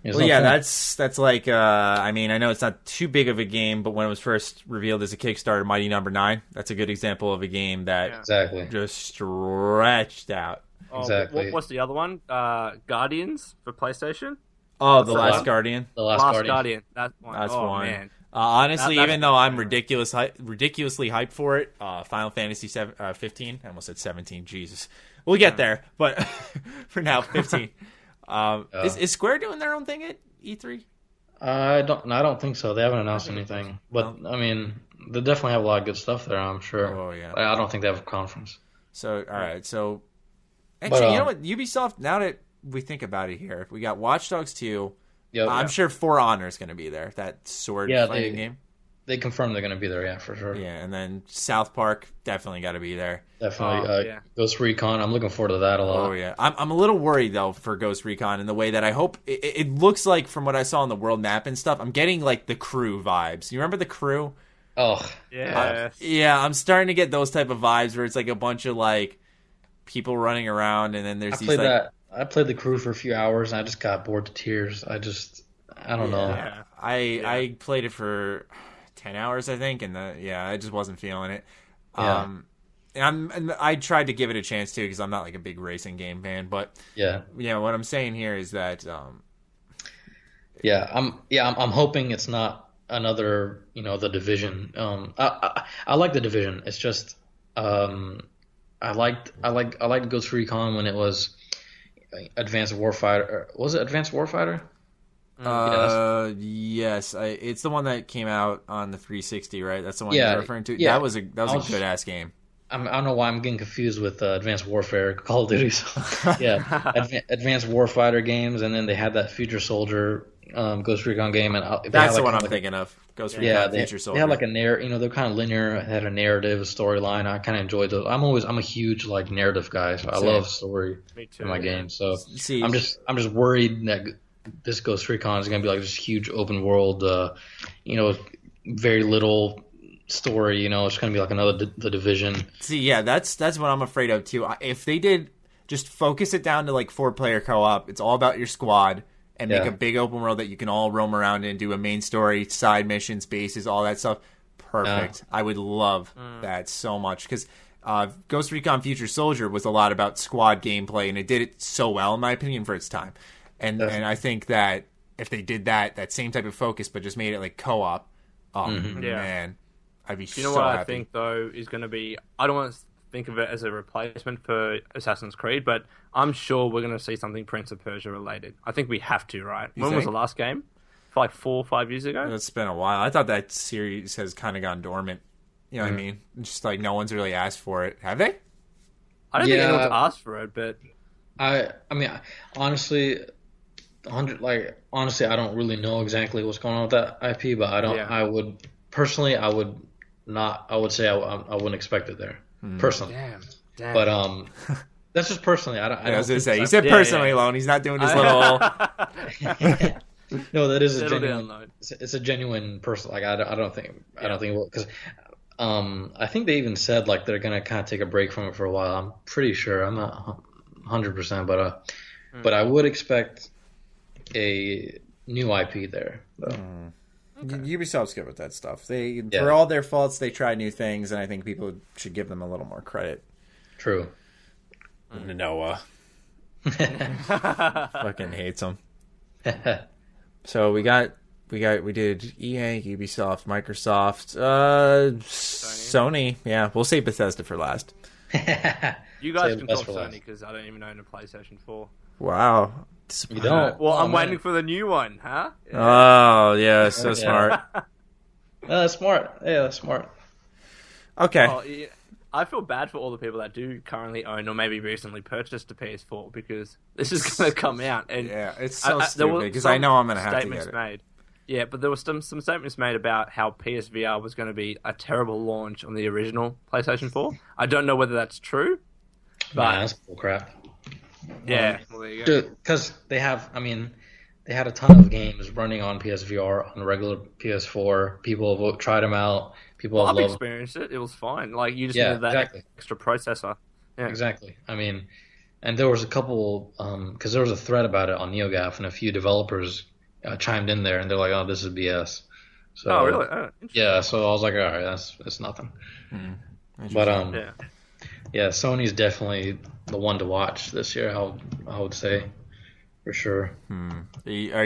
There's no point. that's like I mean, I know it's not too big of a game, but when it was first revealed as a Kickstarter, Mighty Number 9, that's a good example of a game that just stretched out. Oh, exactly. What's the other one? Guardians for PlayStation. Oh, the Last Guardian. The Last Guardian. That's one. That's one. Man. Honestly, even though I'm ridiculously hyped for it, Final Fantasy 15. I almost said 17. Jesus, we'll get there. But for now, 15. Is Square doing their own thing at E3? I don't think so. They haven't announced anything. But I mean, they definitely have a lot of good stuff there, I'm sure. Oh yeah. I don't think they have a conference. So all right. So actually, you know what? Ubisoft. Now that we think about it here, we got Watch Dogs 2. Yep, I'm sure For Honor is going to be there. That sword fighting game. They confirmed they're going to be there, yeah, for sure. Yeah, and then South Park definitely got to be there. Definitely. Ghost Recon, I'm looking forward to that a lot. Oh yeah, I'm a little worried though for Ghost Recon in the way that I hope it looks like from what I saw on the world map and stuff. I'm getting like The Crew vibes. You remember The Crew? Oh yeah, I'm starting to get those type of vibes where it's like a bunch of like people running around and then there's these like. I played The Crew for a few hours, and I just got bored to tears. I don't know. I played it for 10 hours, I think, and I just wasn't feeling it. Yeah. I tried to give it a chance, too, because I'm not, like, a big racing game fan. But, what I'm saying here is that... I'm hoping it's not another, The Division. I like The Division. It's just... I liked Ghost Recon when it was... Advanced Warfighter. Was it Advanced Warfighter? Yes. It's the one that came out on the 360, right? That's the one you're referring to? Yeah. That was a good-ass game. I don't know why I'm getting confused with Advanced Warfare, Call of Duty. So. Yeah, Advanced Warfighter games, and then they had that Future Soldier Ghost Recon game. That's the one I'm thinking of, Ghost Recon Future Soldier. They had like a narrative, they're kind of linear, had a narrative, a storyline. I kind of enjoyed those. I'm a huge like narrative guy, so I love story in my games. So I'm just worried that this Ghost Recon is going to be like this huge open world, very little story, it's going to be like another The Division. See, yeah, that's what I'm afraid of too. If they did just focus it down to like 4-player co-op, it's all about your squad and make a big open world that you can all roam around and do a main story, side missions, bases, all that stuff. Perfect. I would love that so much because Ghost Recon Future Soldier was a lot about squad gameplay and it did it so well in my opinion for its time. And I think that if they did that same type of focus but just made it like co-op, man. I'd be so what happy. I think though is going to be, I don't want to think of it as a replacement for Assassin's Creed, but I'm sure we're going to see something Prince of Persia related. I think we have to, right? When was the last game? Like 4 or 5 years ago? It's been a while. I thought that series has kind of gone dormant. You know what I mean? Just like no one's really asked for it. Have they? I don't think anyone's asked for it, but... I mean, honestly... I don't really know exactly what's going on with that IP, but I don't... Yeah. I wouldn't expect it there personally. Damn. But that's just personally. I was gonna say you said personally alone. He's not doing this little. No, that is a genuine. It's a genuine person. Like I don't think it will because I think they even said like they're gonna kind of take a break from it for a while. I'm pretty sure. I'm not 100%, but but I would expect a new IP there though. Mm. Okay. Ubisoft's good with that stuff. They, for all their faults, they try new things, and I think people should give them a little more credit. True. Noah fucking hates them. So we did EA, Ubisoft, Microsoft, Sony. Yeah, we'll save Bethesda for last. You guys can talk Sony because I don't even own a PlayStation 4. Wow. You don't. Well, I'm waiting for the new one, huh? Yeah. Oh, yeah, so smart. That's smart. Okay. Well, I feel bad for all the people that do currently own or maybe recently purchased a PS4 because this is going to come out. And it's so stupid because I know I'm going to have to get it. Made. Yeah, but there were some statements made about how PSVR was going to be a terrible launch on the original PlayStation 4. I don't know whether that's true. But that's bull crap. Yeah, because they had a ton of games running on PSVR on regular PS4. People have tried them out. I've experienced it. It was fine. Like you just needed that extra processor. Yeah, exactly. I mean, and there was a couple because there was a thread about it on NeoGAF, and a few developers chimed in there, and they're like, "Oh, this is BS." So, oh, really? Oh, yeah. So I was like, "All right, that's nothing." Mm-hmm. But Sony's definitely the one to watch this year, I would say, for sure. Are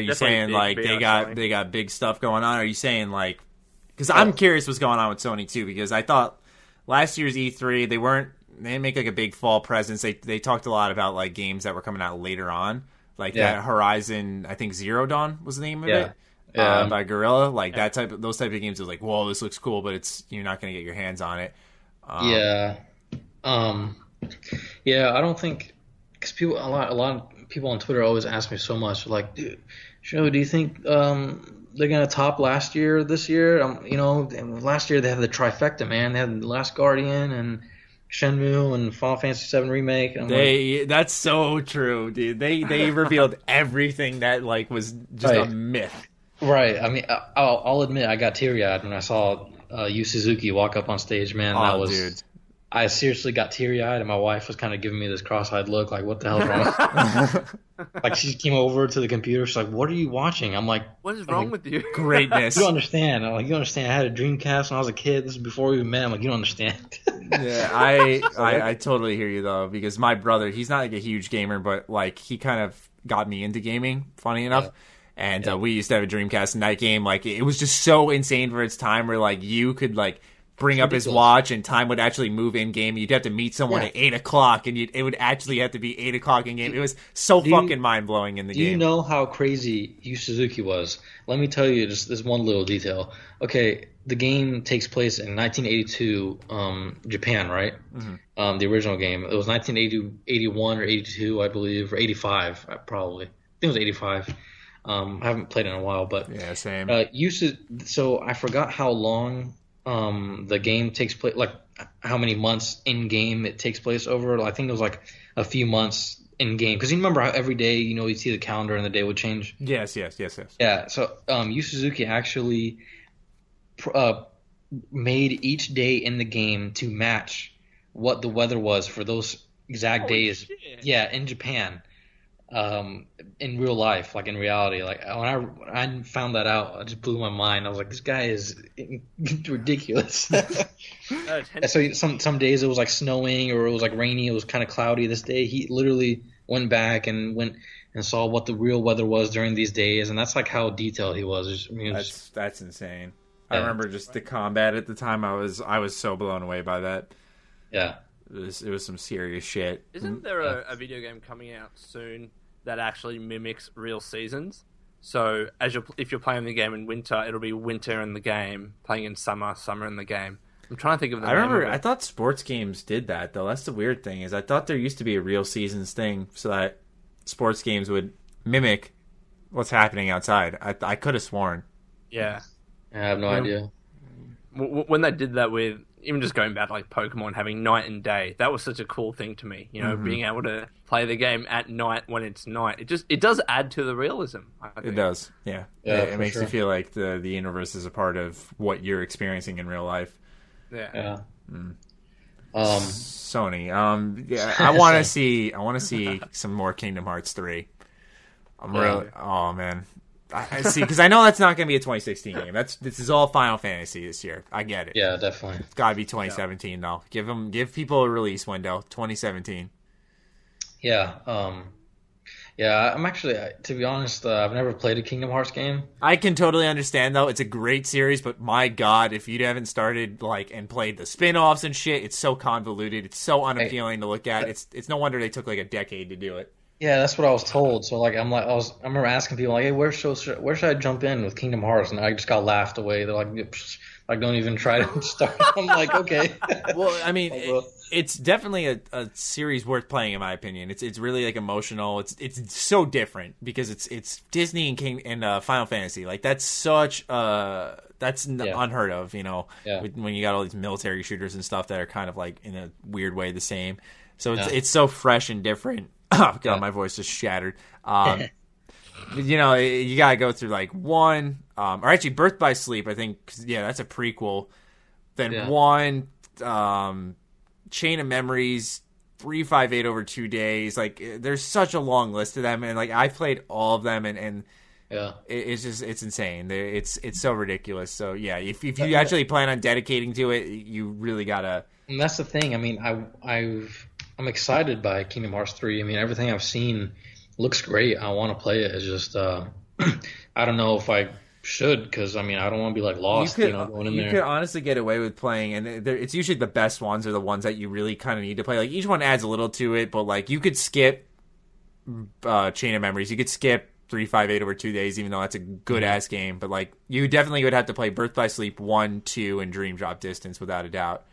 you saying like they got big stuff going on? Are you saying like Because I'm curious what's going on with Sony too, because I thought last year's E3 they didn't make like a big fall presence. They talked a lot about like games that were coming out later on, like that Horizon, I think Zero Dawn was the name of it. By Guerrilla, like that type of, those type of games is like, whoa, this looks cool, but it's, you're not going to get your hands on it. I don't think, because a lot of people on Twitter always ask me so much, like, dude, Shinobi, do you think they're going to top last year this year? Last year they had the trifecta, man. They had The Last Guardian and Shenmue and Final Fantasy VII Remake. That's so true, dude. They revealed everything that like was just a myth. Right. I mean, I'll admit I got teary-eyed when I saw Yu Suzuki walk up on stage, man. Dude. I seriously got teary-eyed, and my wife was kind of giving me this cross-eyed look, like, what the hell's wrong? Like, she came over to the computer. She's like, what are you watching? I'm like, what is wrong with you? Greatness. You don't understand. I'm like, you don't understand. I had a Dreamcast when I was a kid. This is before we met. I'm like, you don't understand. Yeah, I totally hear you, though, because my brother, he's not, like, a huge gamer, but, like, he kind of got me into gaming, funny enough. Yeah. And we used to have a Dreamcast, and that game, like, it was just so insane for its time where, like, you could, like, bring up his watch and time would actually move in-game. You'd have to meet someone at 8 o'clock, and it would actually have to be 8 o'clock in-game. It was so fucking mind-blowing in the game. Do you know how crazy Yu Suzuki was? Let me tell you just this one little detail. Okay, the game takes place in 1982 Japan, right? Mm-hmm. The original game. It was 1981 or 82, I believe, or 85, probably. I think it was 85. I haven't played in a while, but yeah, same. So I forgot how long the game takes place, like how many months in game it takes place over. I think it was like a few months in game, because you remember how every day, you know, you'd see the calendar and the day would change. Yes. Yeah, so Yu Suzuki actually made each day in the game to match what the weather was for those exact days. Shit. Yeah, in Japan. In real life, like in reality, like when I found that out, it just blew my mind. I was like, this guy is ridiculous. So some days it was like snowing, or it was like rainy. It was kind of cloudy this day. He literally went back and went and saw what the real weather was during these days, and that's like how detailed he was. That's insane. Yeah. I remember just the combat at the time. I was so blown away by that. Yeah. It was some serious shit. Isn't there a video game coming out soon that actually mimics real seasons? So if you're playing the game in winter, it'll be winter in the game. Playing in summer, summer in the game. I'm trying to think of the name of it. I thought sports games did that, though. That's the weird thing, is I thought there used to be a real seasons thing so that sports games would mimic what's happening outside. I could have sworn. Yeah. I have no idea. When they did that with... Even just going back to like Pokemon, having night and day, that was such a cool thing to me. You know, being able to play the game at night when it's night. It does add to the realism, I think. It does, yeah. It makes you feel like the universe is a part of what you're experiencing in real life. Yeah. Sony. I want to see some more Kingdom Hearts 3. Oh man. I see, because I know that's not going to be a 2016 game. This is all Final Fantasy this year. I get it. Yeah, definitely. It's got to be 2017 though. Give people a release window. 2017. Yeah. I'm actually, to be honest, I've never played a Kingdom Hearts game. I can totally understand though. It's a great series, but my God, if you haven't started like and played the spin-offs and shit, it's so convoluted. It's so unappealing to look at. It's no wonder they took like a decade to do it. Yeah, that's what I was told. So like, I remember asking people like, "Hey, where should I jump in with Kingdom Hearts?" And I just got laughed away. They're like don't even try to start. I'm like, okay. Well, I mean, it's definitely a series worth playing in my opinion. It's really like emotional. It's so different because it's Disney and Final Fantasy. Like that's such unheard of, you know. Yeah. When you got all these military shooters and stuff that are kind of like in a weird way the same. So it's so fresh and different. Oh, God, my voice just shattered. You know, you got to go through, like, one... or actually, Birth by Sleep, I think. That's a prequel. Then one, Chain of Memories, 358 over 2 days. Like, there's such a long list of them. And, like, I played all of them, and it's just... It's insane. It's so ridiculous. So, yeah, if you actually plan on dedicating to it, you really got to... And that's the thing. I mean, I'm excited by Kingdom Hearts 3. I mean, everything I've seen looks great. I want to play it. It's just I don't know if I should, because I mean, I don't want to be like lost, going in there. You could honestly get away with playing, and it's usually the best ones are the ones that you really kind of need to play. Like, each one adds a little to it, but like, you could skip Chain of Memories, you could skip 358 over 2 days, even though that's a good ass game. But like, you definitely would have to play Birth by Sleep 1, 2, and Dream Drop Distance without a doubt.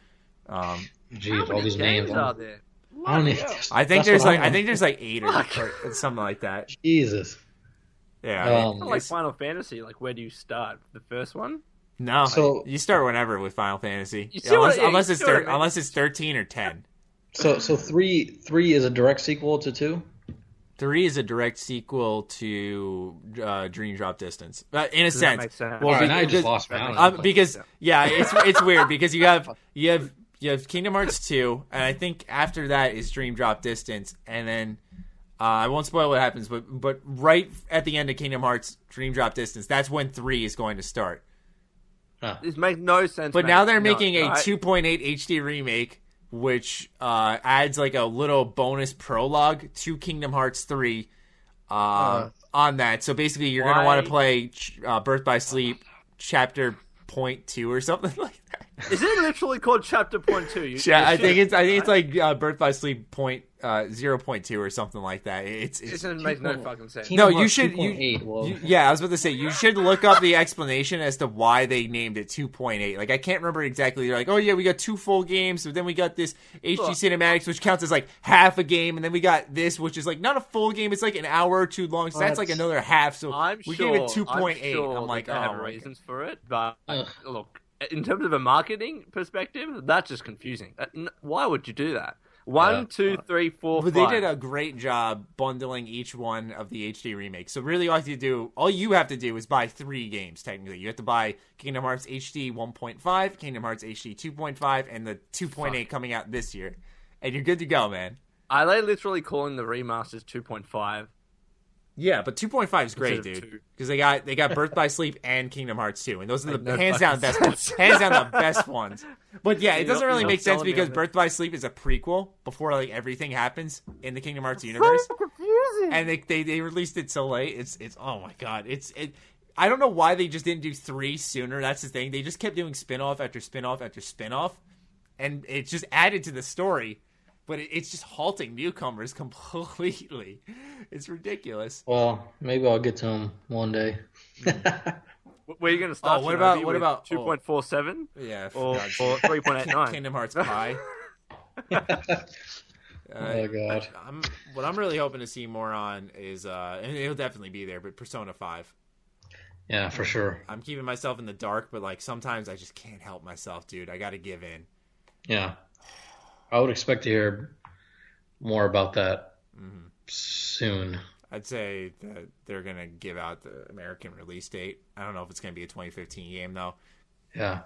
Jeez, all these names out there. I think there's like 8 or something like that. Jesus. Yeah, like Final Fantasy. Like, where do you start? The first one? No, so, you start whenever with Final Fantasy, unless it's 13 or 10. So three is a direct sequel to 2. 3 is a direct sequel to Dream Drop Distance, in a sense. Well, right, now I just lost my because it's weird because you have Kingdom Hearts 2, and I think after that is Dream Drop Distance, and then. I won't spoil what happens, but right at the end of Kingdom Hearts Dream Drop Distance, that's when 3 is going to start. Huh. This makes no sense. But now they're making a 2.8 HD remake, which adds like a little bonus prologue to Kingdom Hearts 3 on that. So basically, you're going to want to play Birth by Sleep Chapter 0.2 or something like that. Is it literally called Chapter 0.2? I think it's like Birth by Sleep 0.2 or something like that. It doesn't make no fucking sense. No, you should. I was about to say, you should look up the explanation as to why they named it 2.8. Like, I can't remember exactly. They're like, oh yeah, we got 2 full games, but then we got this HD cinematics, which counts as like half a game, and then we got this, which is like not a full game. It's like an hour or 2 long, so that's like another half. So we gave it 2.8. I'm like, I have reasons for it, but look, in terms of a marketing perspective, that's just confusing. Why would you do that? 1, 2, 3, 4, 5. They did a great job bundling each one of the HD remakes. So really, all you have to do is buy 3 games, technically. You have to buy Kingdom Hearts HD 1.5, Kingdom Hearts HD 2.5, and the 2.8 coming out this year. And you're good to go, man. Are they literally calling the remasters 2.5? Yeah, but 2.5 is great, dude. Because they got Birth by Sleep and Kingdom Hearts 2, and those are the hands down the best ones. But yeah, it doesn't really make sense because Birth by Sleep is a prequel before like everything happens in the Kingdom Hearts universe. So confusing. And they released it so late. It's oh my god. I don't know why they just didn't do 3 sooner. That's the thing. They just kept doing spin-off after spin-off after spin-off, and it just added to the story. But it's just halting newcomers completely. It's ridiculous. Well, maybe I'll get to them one day. Where are you going to start? What about 2.47? Yeah, or 3.89? Kingdom Hearts Pie. Oh god! What I'm really hoping to see more on is, and it'll definitely be there, but Persona 5. Yeah, for sure. I'm keeping myself in the dark, but like sometimes I just can't help myself, dude. I got to give in. Yeah. I would expect to hear more about that soon. I'd say that they're going to give out the American release date. I don't know if it's going to be a 2015 game, though. Yeah.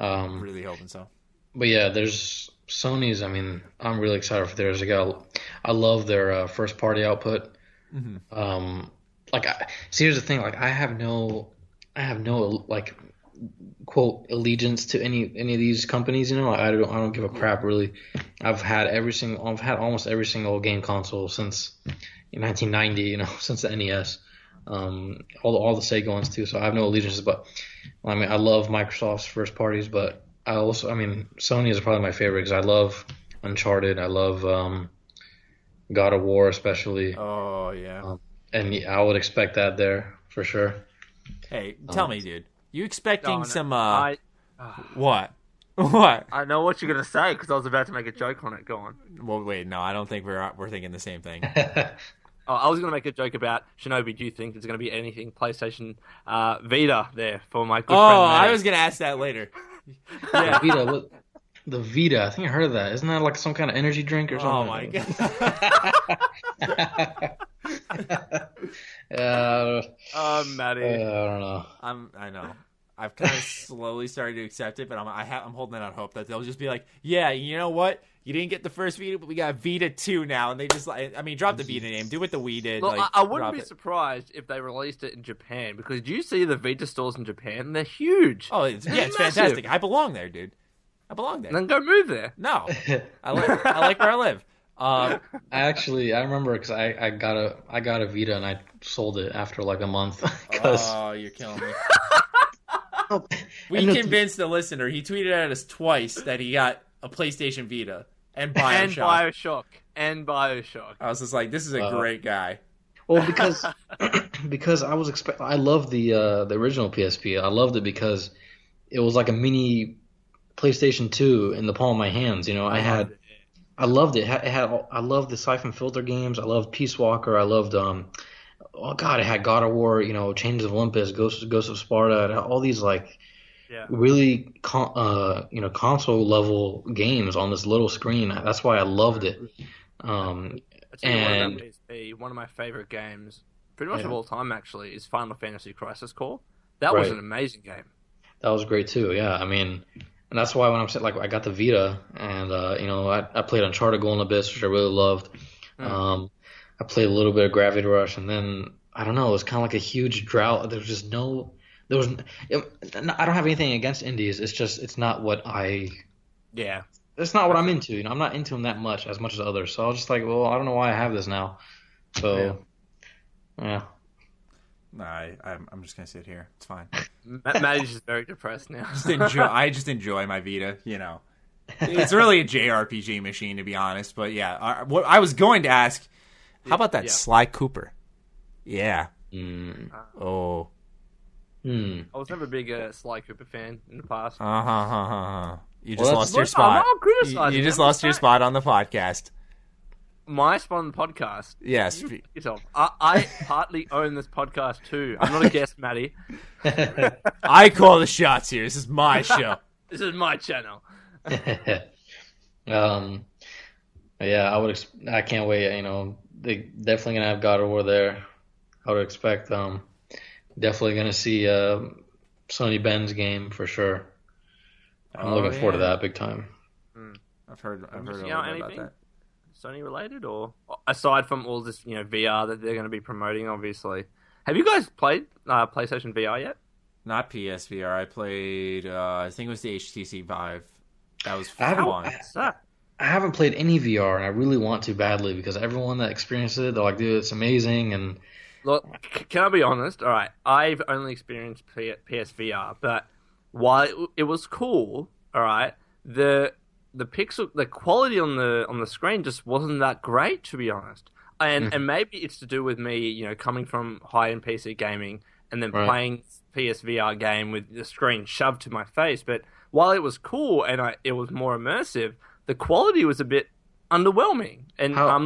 I'm really hoping so. But yeah, there's Sony's. I mean, I'm really excited for theirs. I love their first-party output. Mm-hmm. Here's the thing. Like, I have no like, quote, allegiance to any of these companies, you know. I don't give a crap, really. I've had almost every single game console since 1990, you know, since the NES, all the Sega ones too. So I have no allegiances, but I mean, I love Microsoft's first parties, but Sony is probably my favorite because I love Uncharted, I love God of War especially. Oh yeah, and I would expect that there for sure. Hey, tell me, dude. You expecting some? What? What? I know what you're gonna say because I was about to make a joke on it. Go on. Well, wait, no, I don't think we're thinking the same thing. I was gonna make a joke about Shinobi. Do you think there's gonna be anything PlayStation Vita there for my good friend? Oh, I was gonna ask that later. Yeah, the Vita. I think I heard of that. Isn't that like some kind of energy drink or something? Oh my god. Matty. I don't know. I know. I've kind of slowly started to accept it, but I'm holding out hope that they'll just be like, yeah, you know what? You didn't get the first Vita, but we got Vita 2 now, and they just drop the Vita name, do what the Wii did. Look, I wouldn't be surprised if they released it in Japan because do you see the Vita stores in Japan? They're huge. Oh, it's fantastic. I belong there, dude. And then go move there. No, I like where I live. I remember because I got a Vita and I sold it after like a month. Oh, you're killing me. We convinced the listener. He tweeted at us twice that he got a PlayStation Vita and Bioshock. And Bioshock. I was just like, this is a great guy. Well, because I was I loved the original PSP. I loved it because it was like a mini PlayStation 2 in the palm of my hands. You know, I loved it. I loved the Siphon Filter games. I loved Peace Walker. I loved it had God of War. You know, Chains of Olympus, Ghosts of Sparta, and all these really console level games on this little screen. That's why I loved it. One of my favorite games, pretty much of all time, actually, is Final Fantasy Crisis Core. That was an amazing game. That was great too. Yeah, I mean. And that's why when I'm saying, like, I got the Vita, and I played Uncharted: Golden Abyss, which I really loved. Mm. I played a little bit of Gravity Rush, and then I don't know, it was kind of like a huge drought. I don't have anything against indies. It's just it's not what I'm into. You know, I'm not into them that much as others. So I was just like, well, I don't know why I have this now. So yeah. I'm just gonna sit here. It's fine. Matty's just very depressed now. I just enjoy my Vita. You know, it's really a JRPG machine, to be honest. But yeah, what I was going to ask, how about that Sly Cooper? Yeah. Mm. Oh. Mm. I was never a big Sly Cooper fan in the past. You just lost your spot on the podcast. My spot on the podcast. Yes. You yourself. I partly own this podcast too. I'm not a guest, Matty. I call the shots here. This is my show. This is my channel. I can't wait. You know, they definitely gonna have God of War there. I would expect. Definitely gonna see Sony Ben's game for sure. I'm looking forward to that big time. Mm. I've heard a little bit about that. Sony related, or aside from all this, VR that they're going to be promoting, obviously. Have you guys played PlayStation VR yet? Not PSVR. I played. I think it was the HTC Vive. That was fun. I haven't played any VR, and I really want to badly because everyone that experienced it, they're like, "Dude, it's amazing." And look, can I be honest? All right, I've only experienced PSVR, but while it was cool, all right, the quality on the screen just wasn't that great, to be honest. And maybe it's to do with me, coming from high-end PC gaming and then playing PSVR game with the screen shoved to my face. But while it was cool and it was more immersive, the quality was a bit underwhelming. And how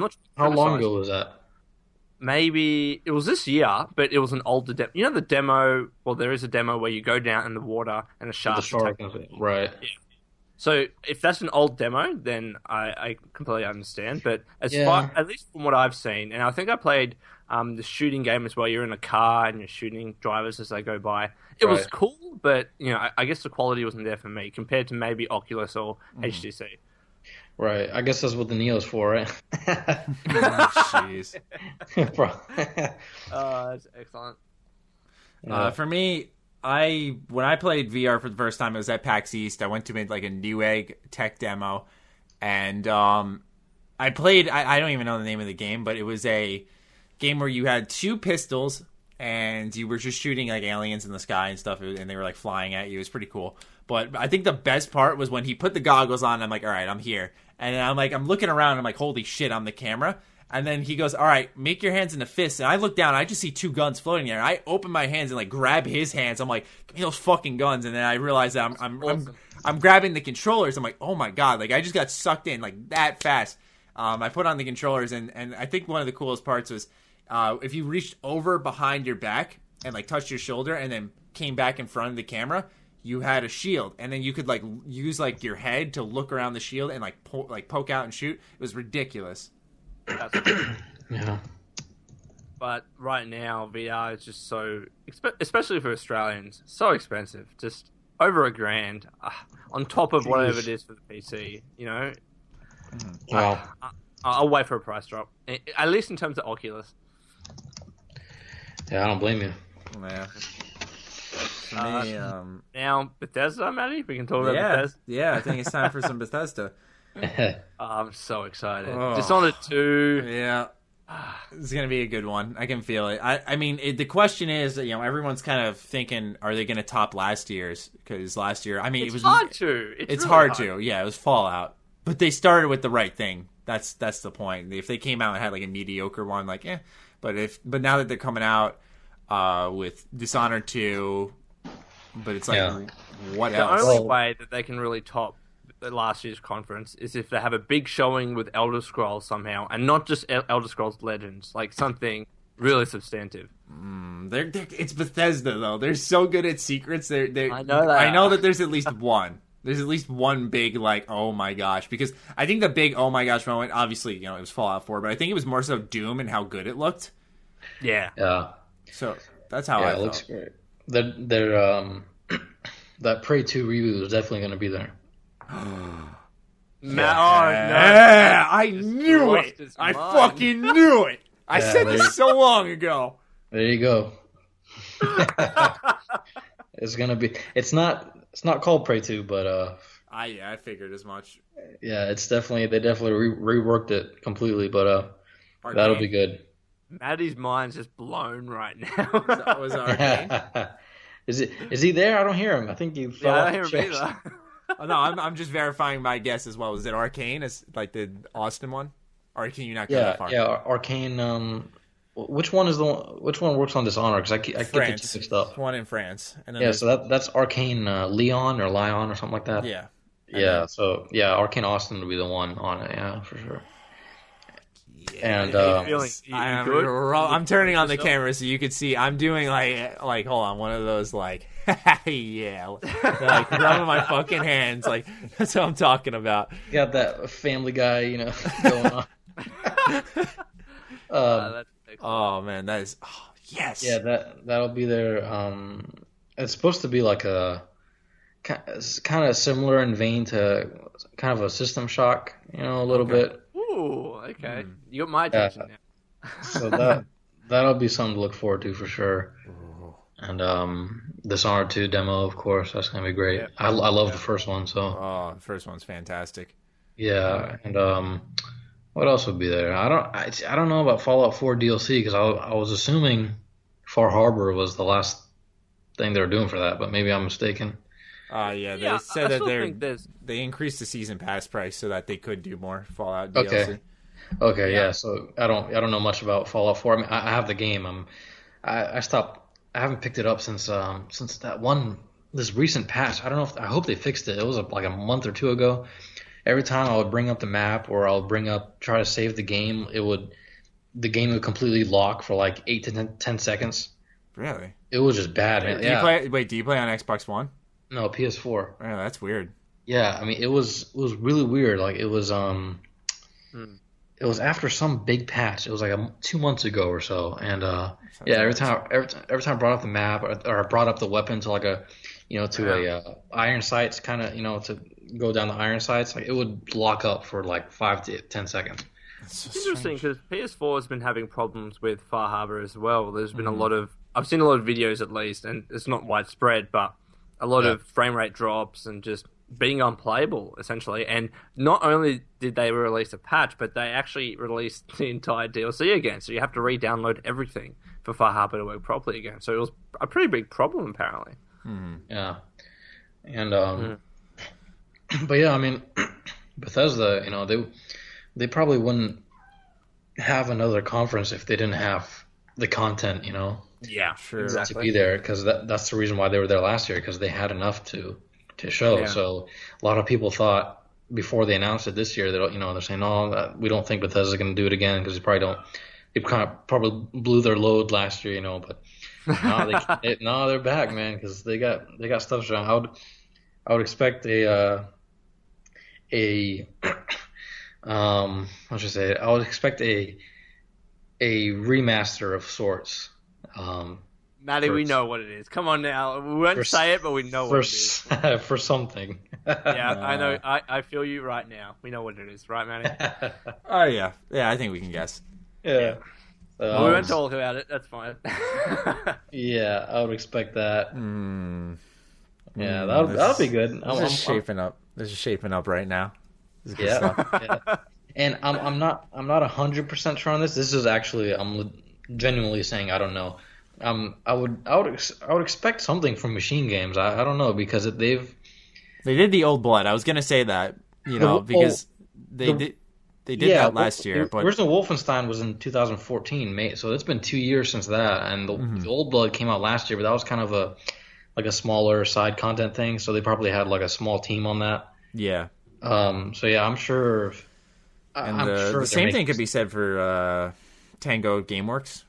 long ago was that? Maybe it was this year, but it was an older demo. You know the demo? Well, there is a demo where you go down in the water and a shark. The shark, right? Yeah. So if that's an old demo, then I completely understand. But far, at least from what I've seen, and I think I played the shooting game as well. You're in a car and you're shooting drivers as they go by. It was cool, but I guess the quality wasn't there for me compared to maybe Oculus or HTC. Right. I guess that's what the Neo's for, right? Jeez. That's excellent. For me. When I played VR for the first time, it was at PAX East. I went to like a Newegg tech demo, and I played. I don't even know the name of the game, but it was a game where you had two pistols and you were just shooting like aliens in the sky and stuff, and they were like flying at you. It was pretty cool. But I think the best part was when he put the goggles on. And I'm like, all right, I'm here, and then I'm looking around. And I'm like, holy shit, I'm the camera. And then he goes, all right, make your hands into fists. And I look down, and I just see two guns floating there. And I open my hands and like grab his hands. I'm like, give me those fucking guns. And then I realize that I'm grabbing the controllers. I'm like, oh my god, like I just got sucked in like that fast. I put on the controllers, and I think one of the coolest parts was if you reached over behind your back and like touched your shoulder, and then came back in front of the camera. You had a shield, and then you could like use like your head to look around the shield and like poke out and shoot. It was ridiculous. Yeah, but right now VR is just so, especially for Australians, so expensive. Just over $1,000 on top of whatever it is for the PC. Wow. I'll wait for a price drop, at least in terms of Oculus. Yeah, I don't blame you. Yeah. Now Bethesda, Matty. We can talk about Bethesda. Yeah, I think it's time for some Bethesda. Oh, I'm so excited. Oh, Dishonored 2. Yeah. It's going to be a good one. I can feel it. I mean, the question is, you know, everyone's kind of thinking, are they going to top last year's? Because last year, I mean, it was hard to. It's really hard to. Yeah, it was Fallout. But they started with the right thing. That's the point. If they came out and had like a mediocre one, like, eh. But now that they're coming out with Dishonored 2, but it's like, what else? The only way that they can really top last year's conference is if they have a big showing with Elder Scrolls somehow, and not just Elder Scrolls Legends, like something really substantive. It's Bethesda though; they're so good at secrets. I know that there's at least one. There's at least one big like, oh my gosh, because I think the big oh my gosh moment, obviously, you know, it was Fallout 4, but I think it was more so Doom and how good it looked. Yeah. So that's how I felt. It looks great. That Prey 2 reboot was definitely going to be there. No. I knew it. I fucking knew it. I said this so long ago. There you go. It's gonna be. It's not called Prey 2, but I figured as much. Yeah, it's definitely. They definitely reworked it completely, but that'll be good. Matty's mind's just blown right now. Was Arcane? Is he there? I don't hear him. I think you. Yeah, I don't hear him either. Oh, no, I'm just verifying my guess as well. Is it Arcane? Is like the Austin one? Or can you not go that far? Yeah, Arcane. Which one is the one? Which one works on Dishonored? Because I get the two mixed up. One in France. And then so that's Arcane Leon or Lyon or something like that. Yeah. Yeah. So yeah, Arcane Austin would be the one on it. Yeah, for sure. Yeah, and I'm turning on the camera so you could see. I'm doing like hold on, one of those like yeah, like rubbing my fucking hands. Like that's what I'm talking about. Got that Family Guy, you know, going on. Oh man, that is yes. Yeah, that'll be there. It's supposed to be like a kind of similar in vein to kind of a System Shock, you know, a little bit. Ooh, okay. You got my attention now. So that'll be something to look forward to for sure. Ooh. And this Dishonored 2 demo, of course, that's gonna be great. Yeah. I love the first one, so. Oh, the first one's fantastic. Yeah, and what else would be there? I don't know about Fallout 4 DLC because I was assuming Far Harbor was the last thing they were doing for that, but maybe I'm mistaken. They said that they increased the season pass price so that they could do more Fallout DLC. Okay, yeah. So I don't know much about Fallout 4. I mean, I have the game. I stopped. I haven't picked it up since that one this recent patch. I don't know. I hope they fixed it. It was like a month or two ago. Every time I would bring up the map or I'll try to save the game, the game would completely lock for like 8 to 10 seconds. Really? It was just bad, man. Do you play on Xbox One? No, PS4. Oh, that's weird. Yeah, I mean, it was really weird. Like, it was after some big patch. It was like 2 months ago or so. And every time I brought up the map or I brought up the weapon to like a, you know, to a iron sights kind of, you know, to go down the iron sights, like it would lock up for like 5 to 10 seconds. It's interesting because PS4 has been having problems with Far Harbor as well. There's been I've seen a lot of videos at least, and it's not widespread, but a lot of frame rate drops and just being unplayable, essentially. And not only did they release a patch, but they actually released the entire DLC again. So you have to re-download everything for Far Harbor to work properly again. So it was a pretty big problem, apparently. Yeah. And, but yeah, I mean, Bethesda, you know, they probably wouldn't have another conference if they didn't have the content, you know? Yeah, sure. Exactly. To be there because that's the reason why they were there last year because they had enough to show. Yeah. So a lot of people thought before they announced it this year that they're saying, "Oh, we don't think Bethesda's going to do it again because they probably blew their load last year, you know." But they're back, man, because they got stuff shown. I would expect a remaster of sorts. Matty, we know what it is. Come on now. We won't say it, but we know what it is. For something. Yeah, I know. I feel you right now. We know what it is, right, Matty? Oh, yeah. Yeah, I think we can guess. Yeah. Well, we won't talk about it. That's fine. Yeah, I would expect that. Yeah, that'll be good. This is shaping up right now. This is good stuff. Yeah. And I'm not 100% sure on this. This is actually, I'm genuinely saying I don't know. I would expect something from Machine Games. I don't know, because they did the Old Blood. I was gonna say that, you know, because they did that last year. But original Wolfenstein was in 2014, mate. So it's been 2 years since that, and the Old Blood came out last year. But that was kind of a smaller side content thing. So they probably had like a small team on that. Yeah. So yeah, I'm sure. I'm sure the same thing could be said for Tango Gameworks.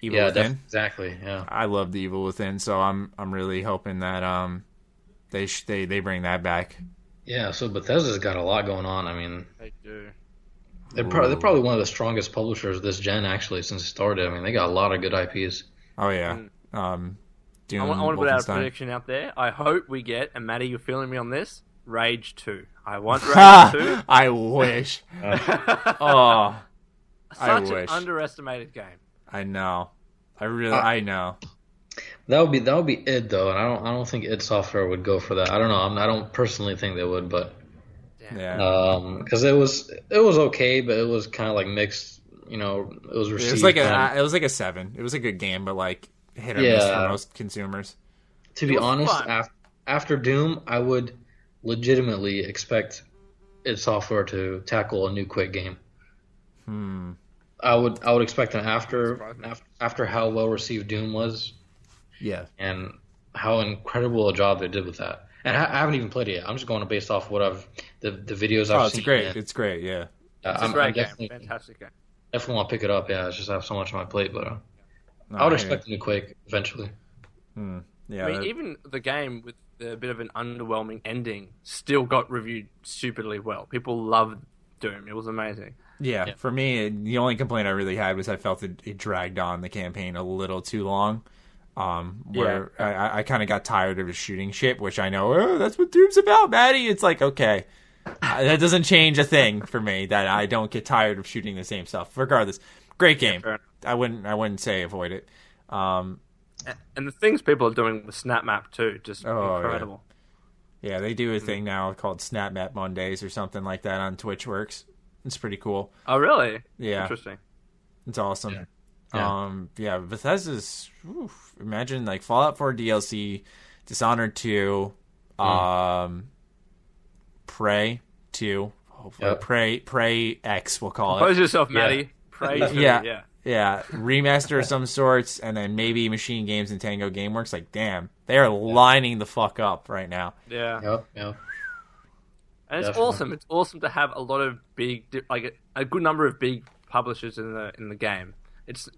Evil Within. Exactly. Yeah. I love the Evil Within, so I'm really hoping that they bring that back. Yeah. So Bethesda's got a lot going on. I mean, they do. They're probably one of the strongest publishers this gen, actually, since it started. I mean, they got a lot of good IPs. Oh yeah. I want to put out a prediction out there. I hope we get, and Matty, you're feeling me on this, Rage 2. I want Rage 2. I wish. Such an underestimated game. I know. I know. That would be id though, and I don't think id Software would go for that. I don't know. I don't personally think they would, but yeah. Because it was okay, but it was kind of like mixed. You know, it was received. It was like a 7. It was a good game, but like hit or miss for most consumers. To be honest, after Doom, I would legitimately expect id Software to tackle a new Quake game. I would expect an after how well received Doom was, yeah, and how incredible a job they did with that. And I haven't even played it yet. I'm just going to based off what the videos I've seen. Oh, it's great! It's great, yeah. It's a great game, fantastic game. Definitely want to pick it up. Yeah, I just have so much on my plate, but I would expect a new Quake eventually. Yeah, I mean, even the game with a bit of an underwhelming ending still got reviewed stupidly well. People loved Doom. It was amazing. Yeah, for me, the only complaint I really had was I felt it dragged on the campaign a little too long. I kind of got tired of shooting shit, which I know, that's what Doom's about, Matty. It's like, okay, that doesn't change a thing for me that I don't get tired of shooting the same stuff. Regardless, great game. Yeah, I wouldn't say avoid it. And the things people are doing with Snap Map too, just incredible. Yeah. Yeah, they do a thing now called Snap Map Mondays or something like that on TwitchWorks. It's pretty cool. Oh, really? Yeah. Interesting. It's awesome. Yeah. Bethesda's... Oof, imagine, like, Fallout 4 DLC, Dishonored 2, Prey 2, hopefully. Yep. Prey X, we'll call it. Compose yourself, Matty. Yeah. Prey 2, yeah. Yeah, remaster of some sorts, and then maybe Machine Games and Tango Gameworks. Like, damn, they are lining the fuck up right now. Yeah. Yep. And it's awesome. It's awesome to have a lot of big, like a good number of big publishers in the game.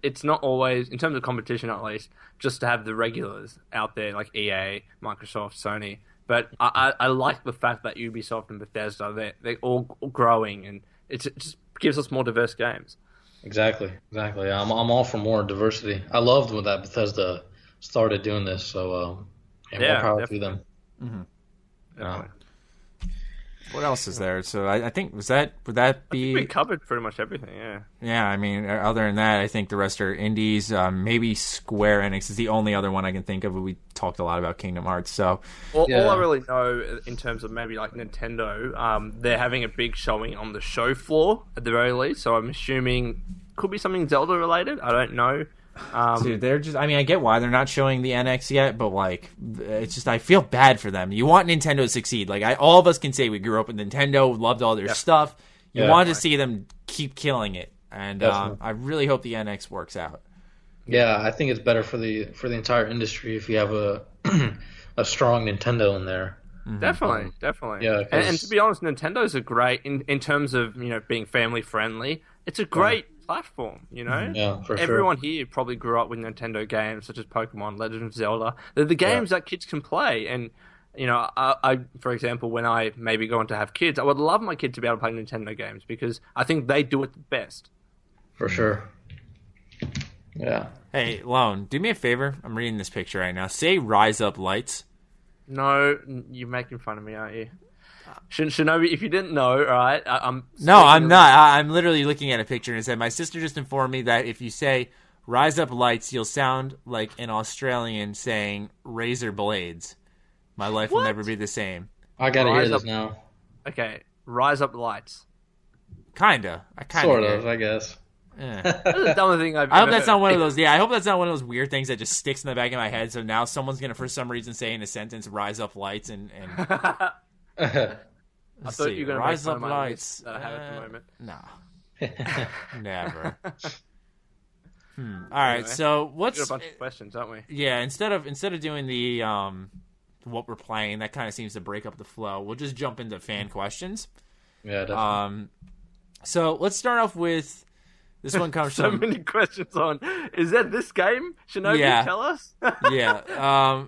It's not always, in terms of competition at least, just to have the regulars out there like EA, Microsoft, Sony. But I like the fact that Ubisoft and Bethesda, they're all growing, and it just gives us more diverse games. Exactly. I'm all for more diversity. I loved when that Bethesda started doing this. So more power to them. Mm-hmm. What else is there? So I think would that be we covered pretty much everything? Yeah. Yeah, I mean, other than that, I think the rest are indies. Maybe Square Enix is the only other one I can think of. We talked a lot about Kingdom Hearts, so all I really know in terms of maybe like Nintendo, they're having a big showing on the show floor at the very least. So I'm assuming could be something Zelda related. I don't know. Dude, they're just... I mean, I get why they're not showing the NX yet, but, like, it's just... I feel bad for them. You want Nintendo to succeed. Like, all of us can say we grew up with Nintendo, loved all their stuff. You want to see them keep killing it. And I really hope the NX works out. Yeah, I think it's better for the entire industry if you have a strong Nintendo in there. Mm-hmm. Definitely. Yeah, and to be honest, Nintendo's a great... In terms of, you know, being family-friendly, it's a great... platform, you know? Yeah, for everyone here probably grew up with Nintendo games such as Pokemon, Legend of Zelda. They're the games that kids can play. And, you know, I, for example, when I maybe go on to have kids, I would love my kids to be able to play Nintendo games because I think they do it the best. For sure. Yeah. Hey, Lone, do me a favor. I'm reading this picture right now. Say Rise Up Lights. No, you're making fun of me, aren't you? Shinobi, if you didn't know, all right, I'm not. I'm literally looking at a picture and it said, my sister just informed me that if you say Rise Up Lights, you'll sound like an Australian saying razor blades. My life will never be the same. I gotta hear this now. Okay, Rise Up Lights. Kinda. I guess. Yeah. That's the dumbest thing I've ever heard. I hope that's not one of those. Yeah, I hope that's not one of those weird things that just sticks in the back of my head. So now someone's gonna, for some reason, say in a sentence, "Rise up lights," and I thought you were gonna rise up lights. I have at the moment. No, never. All right. Anyway, so what's we got a bunch of questions, aren't we? Yeah. Instead of doing the what we're playing, that kind of seems to break up the flow. We'll just jump into fan questions. Yeah. Definitely. So let's start off with. This one comes so from... many questions on. Is that this game? Shinobi, tell us? Yeah.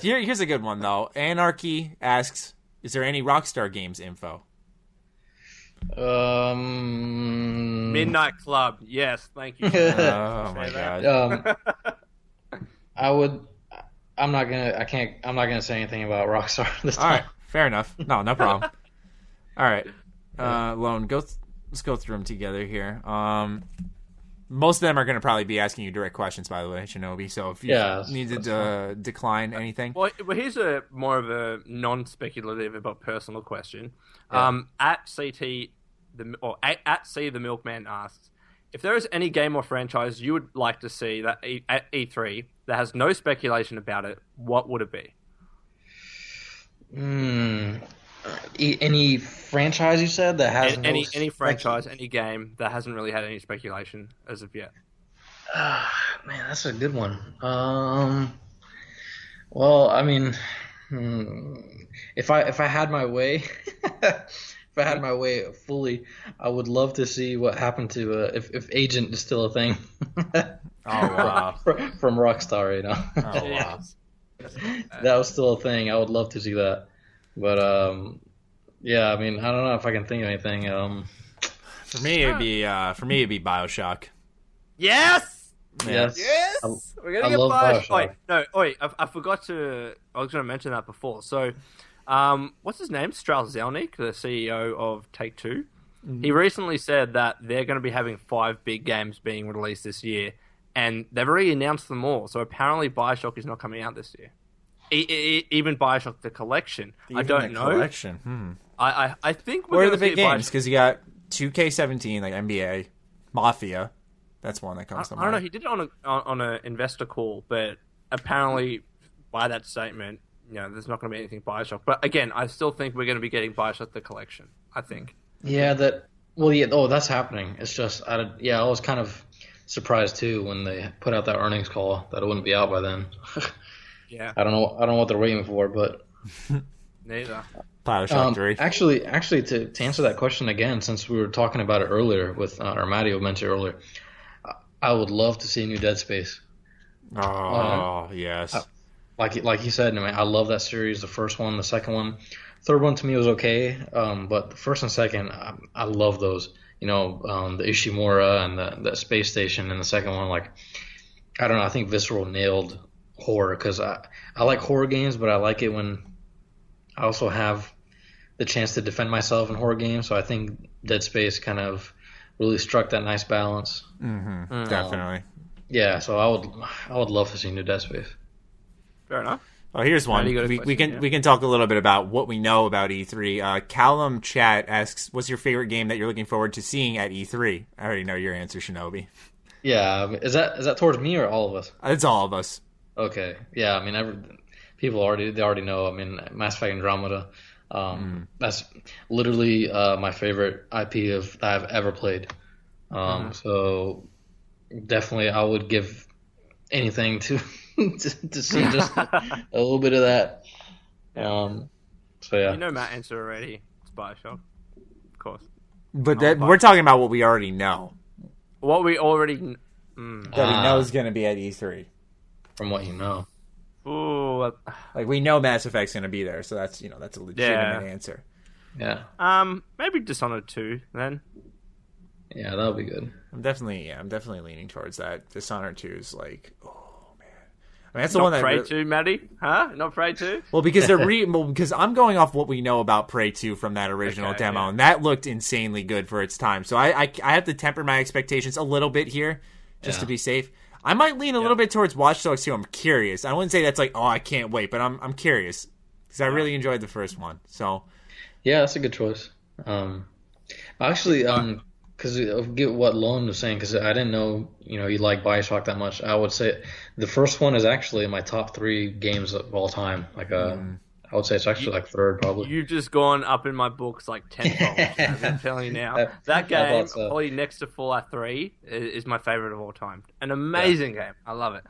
Here's a good one, though. Anarchy asks, is there any Rockstar Games info? Midnight Club. Yes, thank you. Oh, my God. I'm not gonna say anything about Rockstar this time. All right. Fair enough. No problem. All right. Lone, let's go through them together here. Most of them are going to probably be asking you direct questions, by the way, Shinobi. So if you needed to decline anything. Well, here's a more of a non-speculative but personal question. Yeah. At C the Milkman asks, if there is any game or franchise you would like to see that at E3 that has no speculation about it, what would it be? Any franchise you said that has any franchise, any game that hasn't really had any speculation as of yet. Man, that's a good one. Well, I mean, if I had my way, if I had my way fully, I would love to see what happened to if Agent is still a thing. Oh wow! from Rockstar right now. Oh wow! That was still a thing. I would love to see that. But, yeah, I mean, I don't know if I can think of anything. For me, it'd be BioShock. Yes! Yes! We're going to get BioShock. I forgot to... I was going to mention that before. So, what's his name? Strauss Zelnick, the CEO of Take-Two. Mm-hmm. He recently said that they're going to be having 5 big games being released this year, and they've already announced them all. So, apparently, BioShock is not coming out this year. Even BioShock the Collection. Even I don't know. Collection. I think we're going to see the big games because you got 2K17, like NBA, Mafia. That's one that comes to mind. I don't know. He did it on an investor call, but apparently by that statement, you know, there's not going to be anything BioShock. But again, I still think we're going to be getting BioShock the Collection. I think. Yeah. That's happening. It's just I was kind of surprised too when they put out that earnings call that it wouldn't be out by then. Yeah, I don't know what they're waiting for, but neither. Actually, to answer that question again, since we were talking about it earlier with or Matty mentioned earlier, I would love to see a new Dead Space. Oh yes, like you said, man, I love that series. The first one, the second one, third one to me was okay, but the first and second, I love those. You know, the Ishimura and the space station, and the second one, like I don't know, I think Visceral nailed horror because I like horror games, but I like it when I also have the chance to defend myself in horror games. So I think Dead Space kind of really struck that nice balance. Mm-hmm. Definitely. Yeah. So I would love to see new Dead Space. Fair enough. Well, here's one. We can talk a little bit about what we know about E3. Callum Chat asks, "What's your favorite game that you're looking forward to seeing at E3?" I already know your answer, Shinobi. Yeah. Is that towards me or all of us? It's all of us. Okay. Yeah, I mean, people already know. I mean, Mass Effect Andromeda. That's literally my favorite IP I've ever played. So definitely, I would give anything to see just a little bit of that. So yeah, you know Matt answer already. It's BioShock, of course. But we're talking about what we already know. What we already that we know is going to be at E3. From what you know, like we know Mass Effect's gonna be there, so that's that's a legitimate answer. Yeah. Maybe Dishonored 2 then. Yeah, that'll be good. I'm definitely leaning towards that. Dishonored 2 is like, oh man, I mean that's the one that. Prey 2, Matty? Huh? Not Prey 2? Well, because because I'm going off what we know about Prey 2 from that original demo, and that looked insanely good for its time. So I have to temper my expectations a little bit here, just to be safe. I might lean a little bit towards Watch Dogs 2. I'm curious. I wouldn't say that's like, oh, I can't wait, but I'm curious because I really enjoyed the first one. So, yeah, that's a good choice. Actually, because of what Lone was saying, because I didn't know, you like Bioshock that much. I would say the first one is actually my top three games of all time. Like, I would say it's actually like third, probably. You've just gone up in my books like tenfold. I'm telling you now. That game, probably next to Fallout 3, is my favorite of all time. An amazing game. I love it.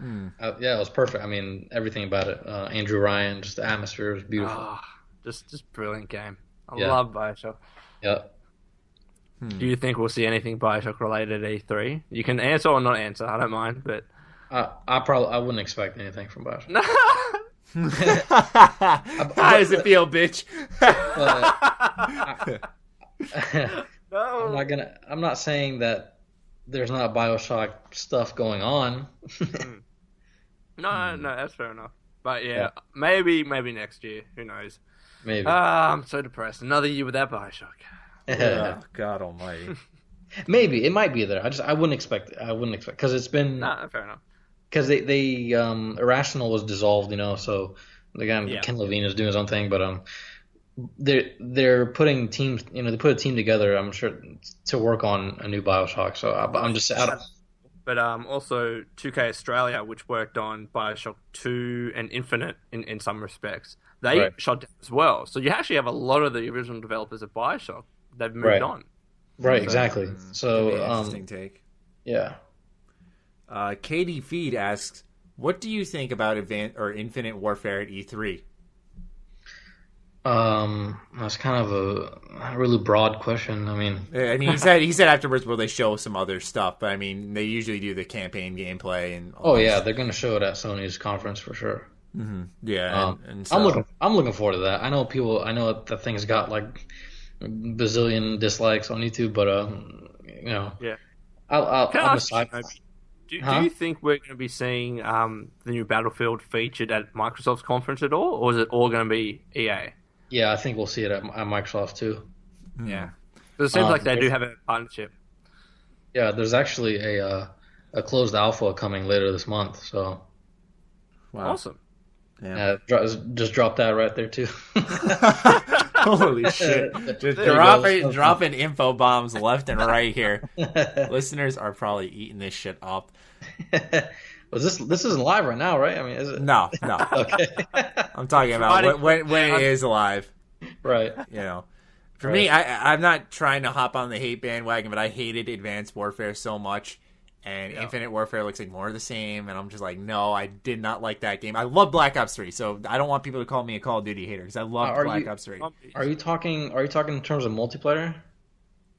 Yeah, it was perfect. I mean, everything about it. Andrew Ryan, just the atmosphere was beautiful. Oh, just brilliant game. I love Bioshock. Yeah. Do you think we'll see anything Bioshock related at E3? You can answer or not answer. I don't mind, but I wouldn't expect anything from Bioshock. No. How does it feel, bitch? I'm not saying that there's not Bioshock stuff going on. No, that's fair enough. But yeah, maybe next year. Who knows? Maybe. I'm so depressed. Another year without Bioshock. Yeah, God Almighty. Maybe it might be there. I wouldn't expect because it's been. Nah, fair enough. Because they Irrational was dissolved, so the guy Ken Levine is doing his own thing, but they're putting teams, they put a team together, I'm sure, to work on a new BioShock. So I'm just out. But also 2K Australia, which worked on BioShock 2 and Infinite in some respects, they shut down as well. So you actually have a lot of the original developers of BioShock. They've moved on. Right, exactly. So interesting take. Yeah. Katie Feed asks, "What do you think about Infinite Warfare at E3?" That's kind of a really broad question. I mean, he said afterwards, "Will they show some other stuff?" But I mean, they usually do the campaign gameplay and. They're going to show it at Sony's conference for sure. Mm-hmm. Yeah, and so... I'm looking forward to that. I know that thing's got like a bazillion dislikes on YouTube, but yeah, I'm excited. Do you think we're going to be seeing the new Battlefield featured at Microsoft's conference at all, or is it all going to be EA? Yeah, I think we'll see it at Microsoft too. Yeah. But it seems like they do have a partnership. Yeah, there's actually a closed alpha coming later this month. So. Wow. Awesome. Yeah. Just drop that right there too. Holy shit. Just dropping info bombs left and right here. Listeners are probably eating this shit up. Well, this isn't live right now, right? I mean, is it? No. Okay. I'm talking about when it is live. Right. For me, I'm not trying to hop on the hate bandwagon, but I hated Advanced Warfare so much. And Infinite Warfare looks like more of the same, and I'm just like, no, I did not like that game. I love Black Ops 3, so I don't want people to call me a Call of Duty hater because I love Black Ops 3. Are you talking in terms of multiplayer?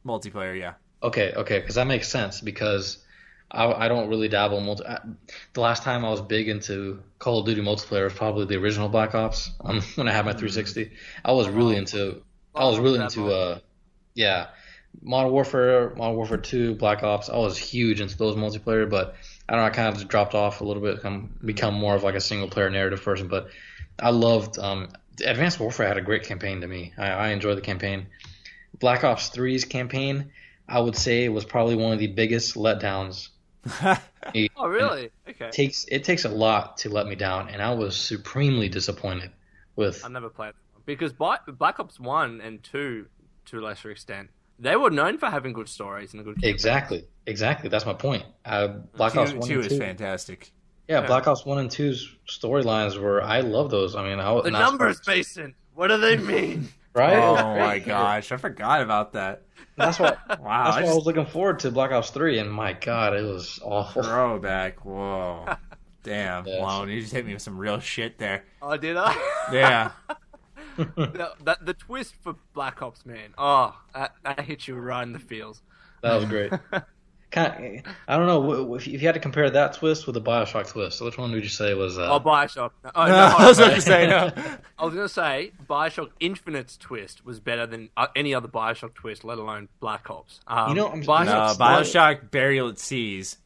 Multiplayer, yeah. Okay, because that makes sense because I don't really dabble in multiplayer. The last time I was big into Call of Duty multiplayer was probably the original Black Ops when I had my 360. I was really into Modern Warfare 2, Black Ops. I was huge into those multiplayer, but I don't know, I kind of just dropped off a little bit, become more of like a single player narrative person. But I loved Advanced Warfare had a great campaign to me. I enjoyed the campaign. Black Ops 3's campaign, I would say, was probably one of the biggest letdowns. Oh, really? Okay. It takes a lot to let me down, and I was supremely disappointed with. I never played because Black Ops 1 and 2, to a lesser extent. They were known for having good stories and a good campaign. Exactly. That's my point. Black Ops 1 and 2 is fantastic. Yeah, Black Ops 1 and 2's storylines were. I love those. I mean, the numbers, Mason. What do they mean? Right? Oh my gosh, I forgot about that. That's why. Wow. That's why I was looking forward to Black Ops 3, and my God, it was awful. Throwback. Whoa. Damn. Yes. Wow. You just hit me with some real shit there. Oh, did I? Yeah. The twist for Black Ops, man. Oh, that hit you right in the feels. That was great. I don't know if you had to compare that twist with the Bioshock twist. So which one would you say was? Bioshock. Oh, no, I was going to say. No. I was going to say Bioshock Infinite's twist was better than any other Bioshock twist, let alone Black Ops. Bioshock Burial at Seas.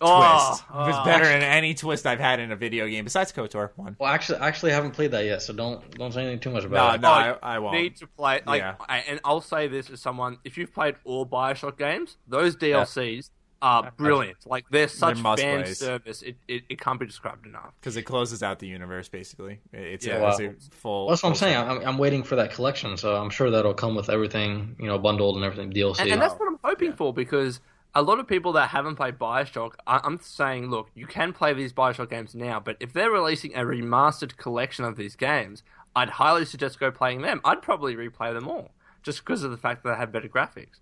Twist. It was better than any twist I've had in a video game besides KOTOR 1. Well, actually, I haven't played that yet, so don't say anything too much about it. No, I won't. You need to play. And I'll say this as someone: if you've played all Bioshock games, those DLCs are brilliant. Like, they're such fan service, it can't be described enough. Because it closes out the universe, basically. It's a full... Well, that's what I'm saying. I'm waiting for that collection, so I'm sure that'll come with everything, you know, bundled and everything, DLC. And that's what I'm hoping for, because a lot of people that haven't played Bioshock, I'm saying, look, you can play these Bioshock games now, but if they're releasing a remastered collection of these games, I'd highly suggest go playing them. I'd probably replay them all, just because of the fact that they have better graphics.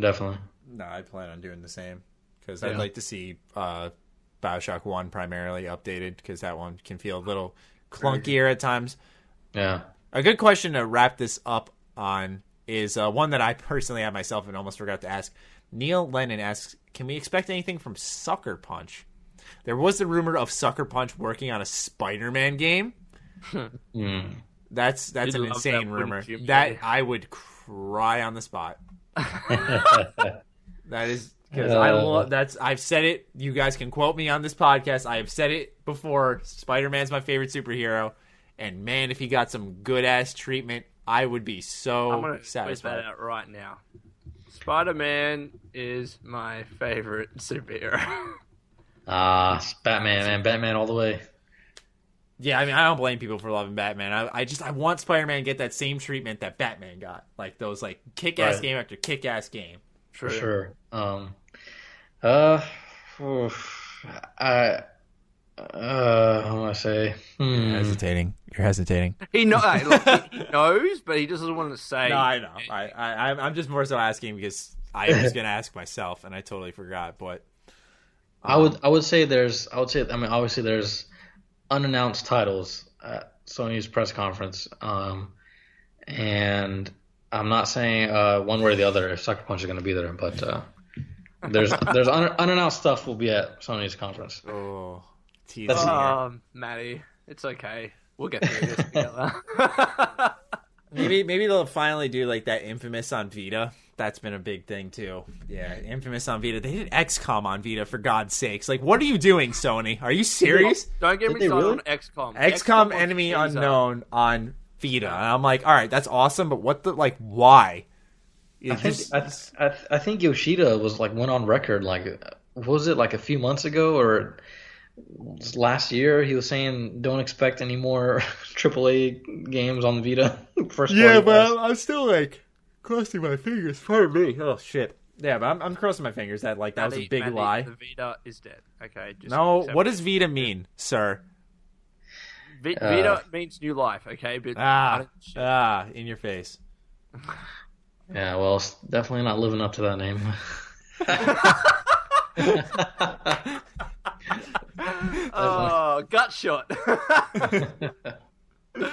Definitely. No, I plan on doing the same, because I'd like to see Bioshock 1 primarily updated, because that one can feel a little clunkier at times. Yeah. A good question to wrap this up on is one that I personally have myself and almost forgot to ask. Neil Lennon asks, can we expect anything from Sucker Punch? There was the rumor of Sucker Punch working on a Spider-Man game. That's an insane rumor. That I would cry on the spot. That is because I love that's I've said it. You guys can quote me on this podcast. I have said it before. Spider-Man's my favorite superhero, and man, if he got some good ass treatment, I would be so satisfied. I'm gonna spit that out right now. Spider-Man is my favorite superhero. Batman, man, Batman all the way. Yeah, I mean, I don't blame people for loving Batman. I want Spider-Man to get that same treatment that Batman got. Like, those, like, kick-ass game after kick-ass game. For sure. How do I say? You're hesitating. He knows, but he just doesn't want to say. No, I know. I'm just more so asking because I was going to ask myself, and I totally forgot. But I would say obviously there's unannounced titles at Sony's press conference, and I'm not saying one way or the other if Sucker Punch is going to be there, but there's unannounced stuff will be at Sony's conference. Oh, Matty, it's okay. We'll get through this together. Maybe they'll finally do like that Infamous on Vita. That's been a big thing too. Yeah, Infamous on Vita. They did XCOM on Vita, for God's sakes. Like, what are you doing, Sony? Are you serious? Don't get me started on XCOM. XCOM Enemy Unknown on Vita. And I'm like, all right, that's awesome, but what the, like, why? I think Yoshida was like, went on record, like, was it like a few months ago or last year? He was saying, don't expect any more AAA games on Vita. But I'm still like, crossing my fingers for me. Oh shit! Yeah, but I'm crossing my fingers that like that was a big lie. The Vita is dead. Okay. What does Vita mean, sir? Vita means new life. Okay, but in your face. Yeah, well, it's definitely not living up to that name. Oh, gut shot. This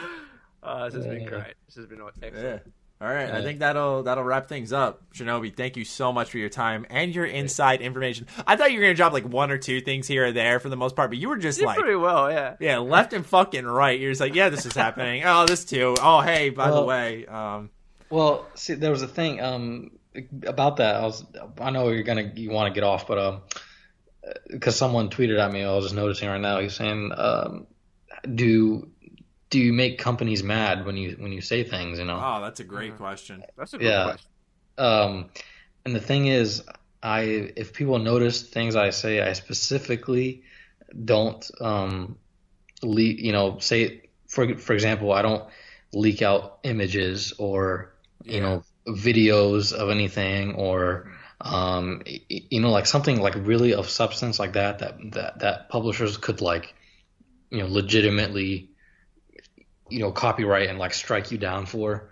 has been great. This has been excellent. Yeah. All right, I think that'll wrap things up. Shinobi, thank you so much for your time and your inside information. I thought you were going to drop like one or two things here or there for the most part, but you were just you did like pretty well, yeah. Yeah, left and fucking right. You're just like, yeah, this is happening. Oh, this too. Oh, hey, by the way. Well, see, there was a thing about that. I know you want to get off, but because someone tweeted at me, I was just noticing right now. He's saying, do you make companies mad when you say things, you know? Oh, that's a great question. That's a good question. And the thing is, if people notice things I say, I specifically don't leak, you know, say, for example, I don't leak out images or, you know, videos of anything or, you know, like something like really of substance like that publishers could like, you know, legitimately, you know, copyright and like strike you down for.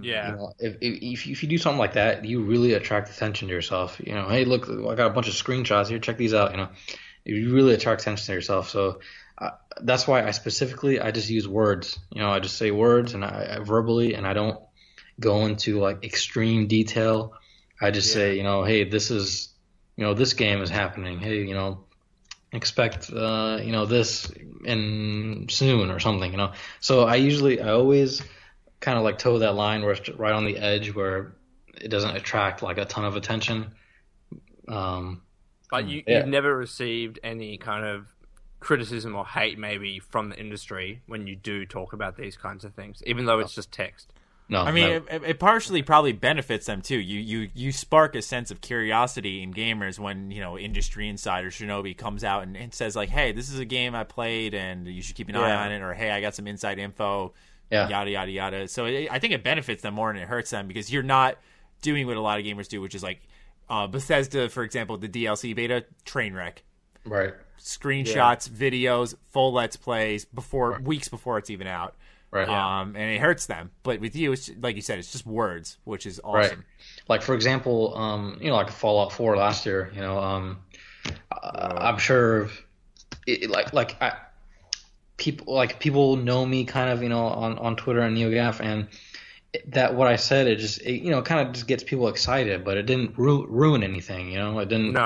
Yeah. You know, if you do something like that, you really attract attention to yourself. You know, hey, look, I got a bunch of screenshots here. Check these out. You know, you really attract attention to yourself. So that's why I just use words. You know, I just say words and I verbally, and I don't go into like extreme detail. I just say, you know, hey, this is, you know, this game is happening. Hey, you know, expect you know, this in soon or something, you know. So I always kind of like toe that line where it's right on the edge where it doesn't attract like a ton of attention. But you've never received any kind of criticism or hate maybe from the industry when you do talk about these kinds of things, even though it's just text. No, I mean, it partially probably benefits them too. You spark a sense of curiosity in gamers when, you know, industry insider Shinobi comes out and says like, "Hey, this is a game I played, and you should keep an eye on it," or "Hey, I got some inside info," yada yada yada. So I think it benefits them more than it hurts them, because you're not doing what a lot of gamers do, which is like Bethesda, for example, the DLC beta train wreck, right? Screenshots, videos, full let's plays before weeks before it's even out. Right. And it hurts them. But with you, it's like you said, it's just words, which is awesome. Right. Like, for example, you know, like Fallout 4 last year, you know, I'm sure it, people know me kind of, you know, on Twitter and NeoGaf, and that what I said, it you know, kind of just gets people excited, but it didn't ruin anything, you know, it didn't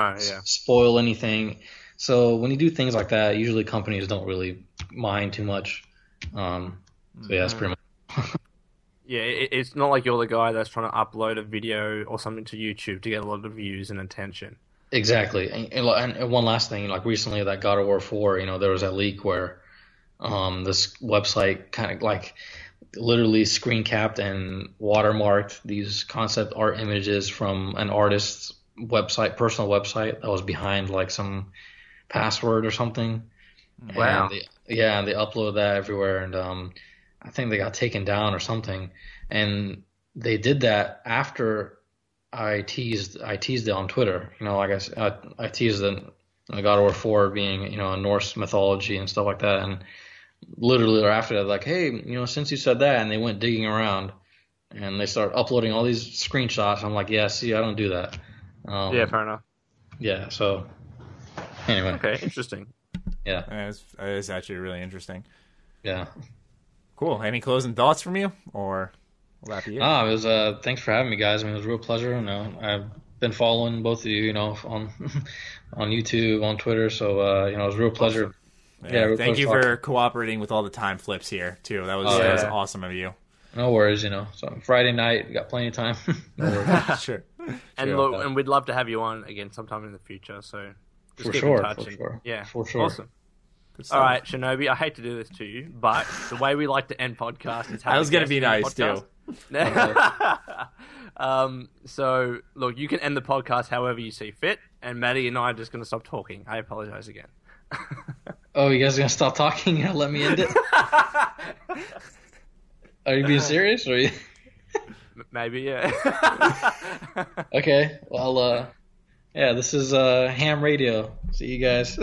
spoil anything. So when you do things like that, usually companies don't really mind too much. So yeah, that's pretty much. Yeah, it's not like you're the guy that's trying to upload a video or something to YouTube to get a lot of views and attention. Exactly, and one last thing, like recently that God of War 4, you know, there was that leak where this website kind of like literally screen capped and watermarked these concept art images from an artist's website, personal website that was behind like some password or something. Wow. And they upload that everywhere, and I think they got taken down or something. And they did that after I teased it on Twitter. You know, like I teased the God of War 4 being, you know, Norse mythology and stuff like that. And literally after that, like, hey, you know, since you said that, and they went digging around and they started uploading all these screenshots. I'm like, yeah, see, I don't do that. Yeah, fair enough. Yeah, so anyway. Okay, interesting. Yeah. It's actually really interesting. Yeah. Cool. Any closing thoughts from you, or will that be it? It was thanks for having me, guys. I mean, it was a real pleasure. You know, I've been following both of you, you know, on YouTube, on Twitter. So you know, it was a real pleasure. Awesome. Yeah, real thank pleasure you for cooperating with all the time flips here too. That was awesome of you. No worries, you know. So Friday night, we got plenty of time. No worries. Sure. And look, and we'd love to have you on again sometime in the future. So just keep in touch. For sure. Awesome. All right, Shinobi, I hate to do this to you, but the way we like to end podcasts is how was going to be nice, podcast. Too. So, look, you can end the podcast however you see fit, and Matty and I are just going to stop talking. I apologize again. Oh, you guys are going to stop talking and let me end it? Are you being serious? Or are you... Maybe, yeah. Okay, well, yeah, this is Ham Radio. See you guys.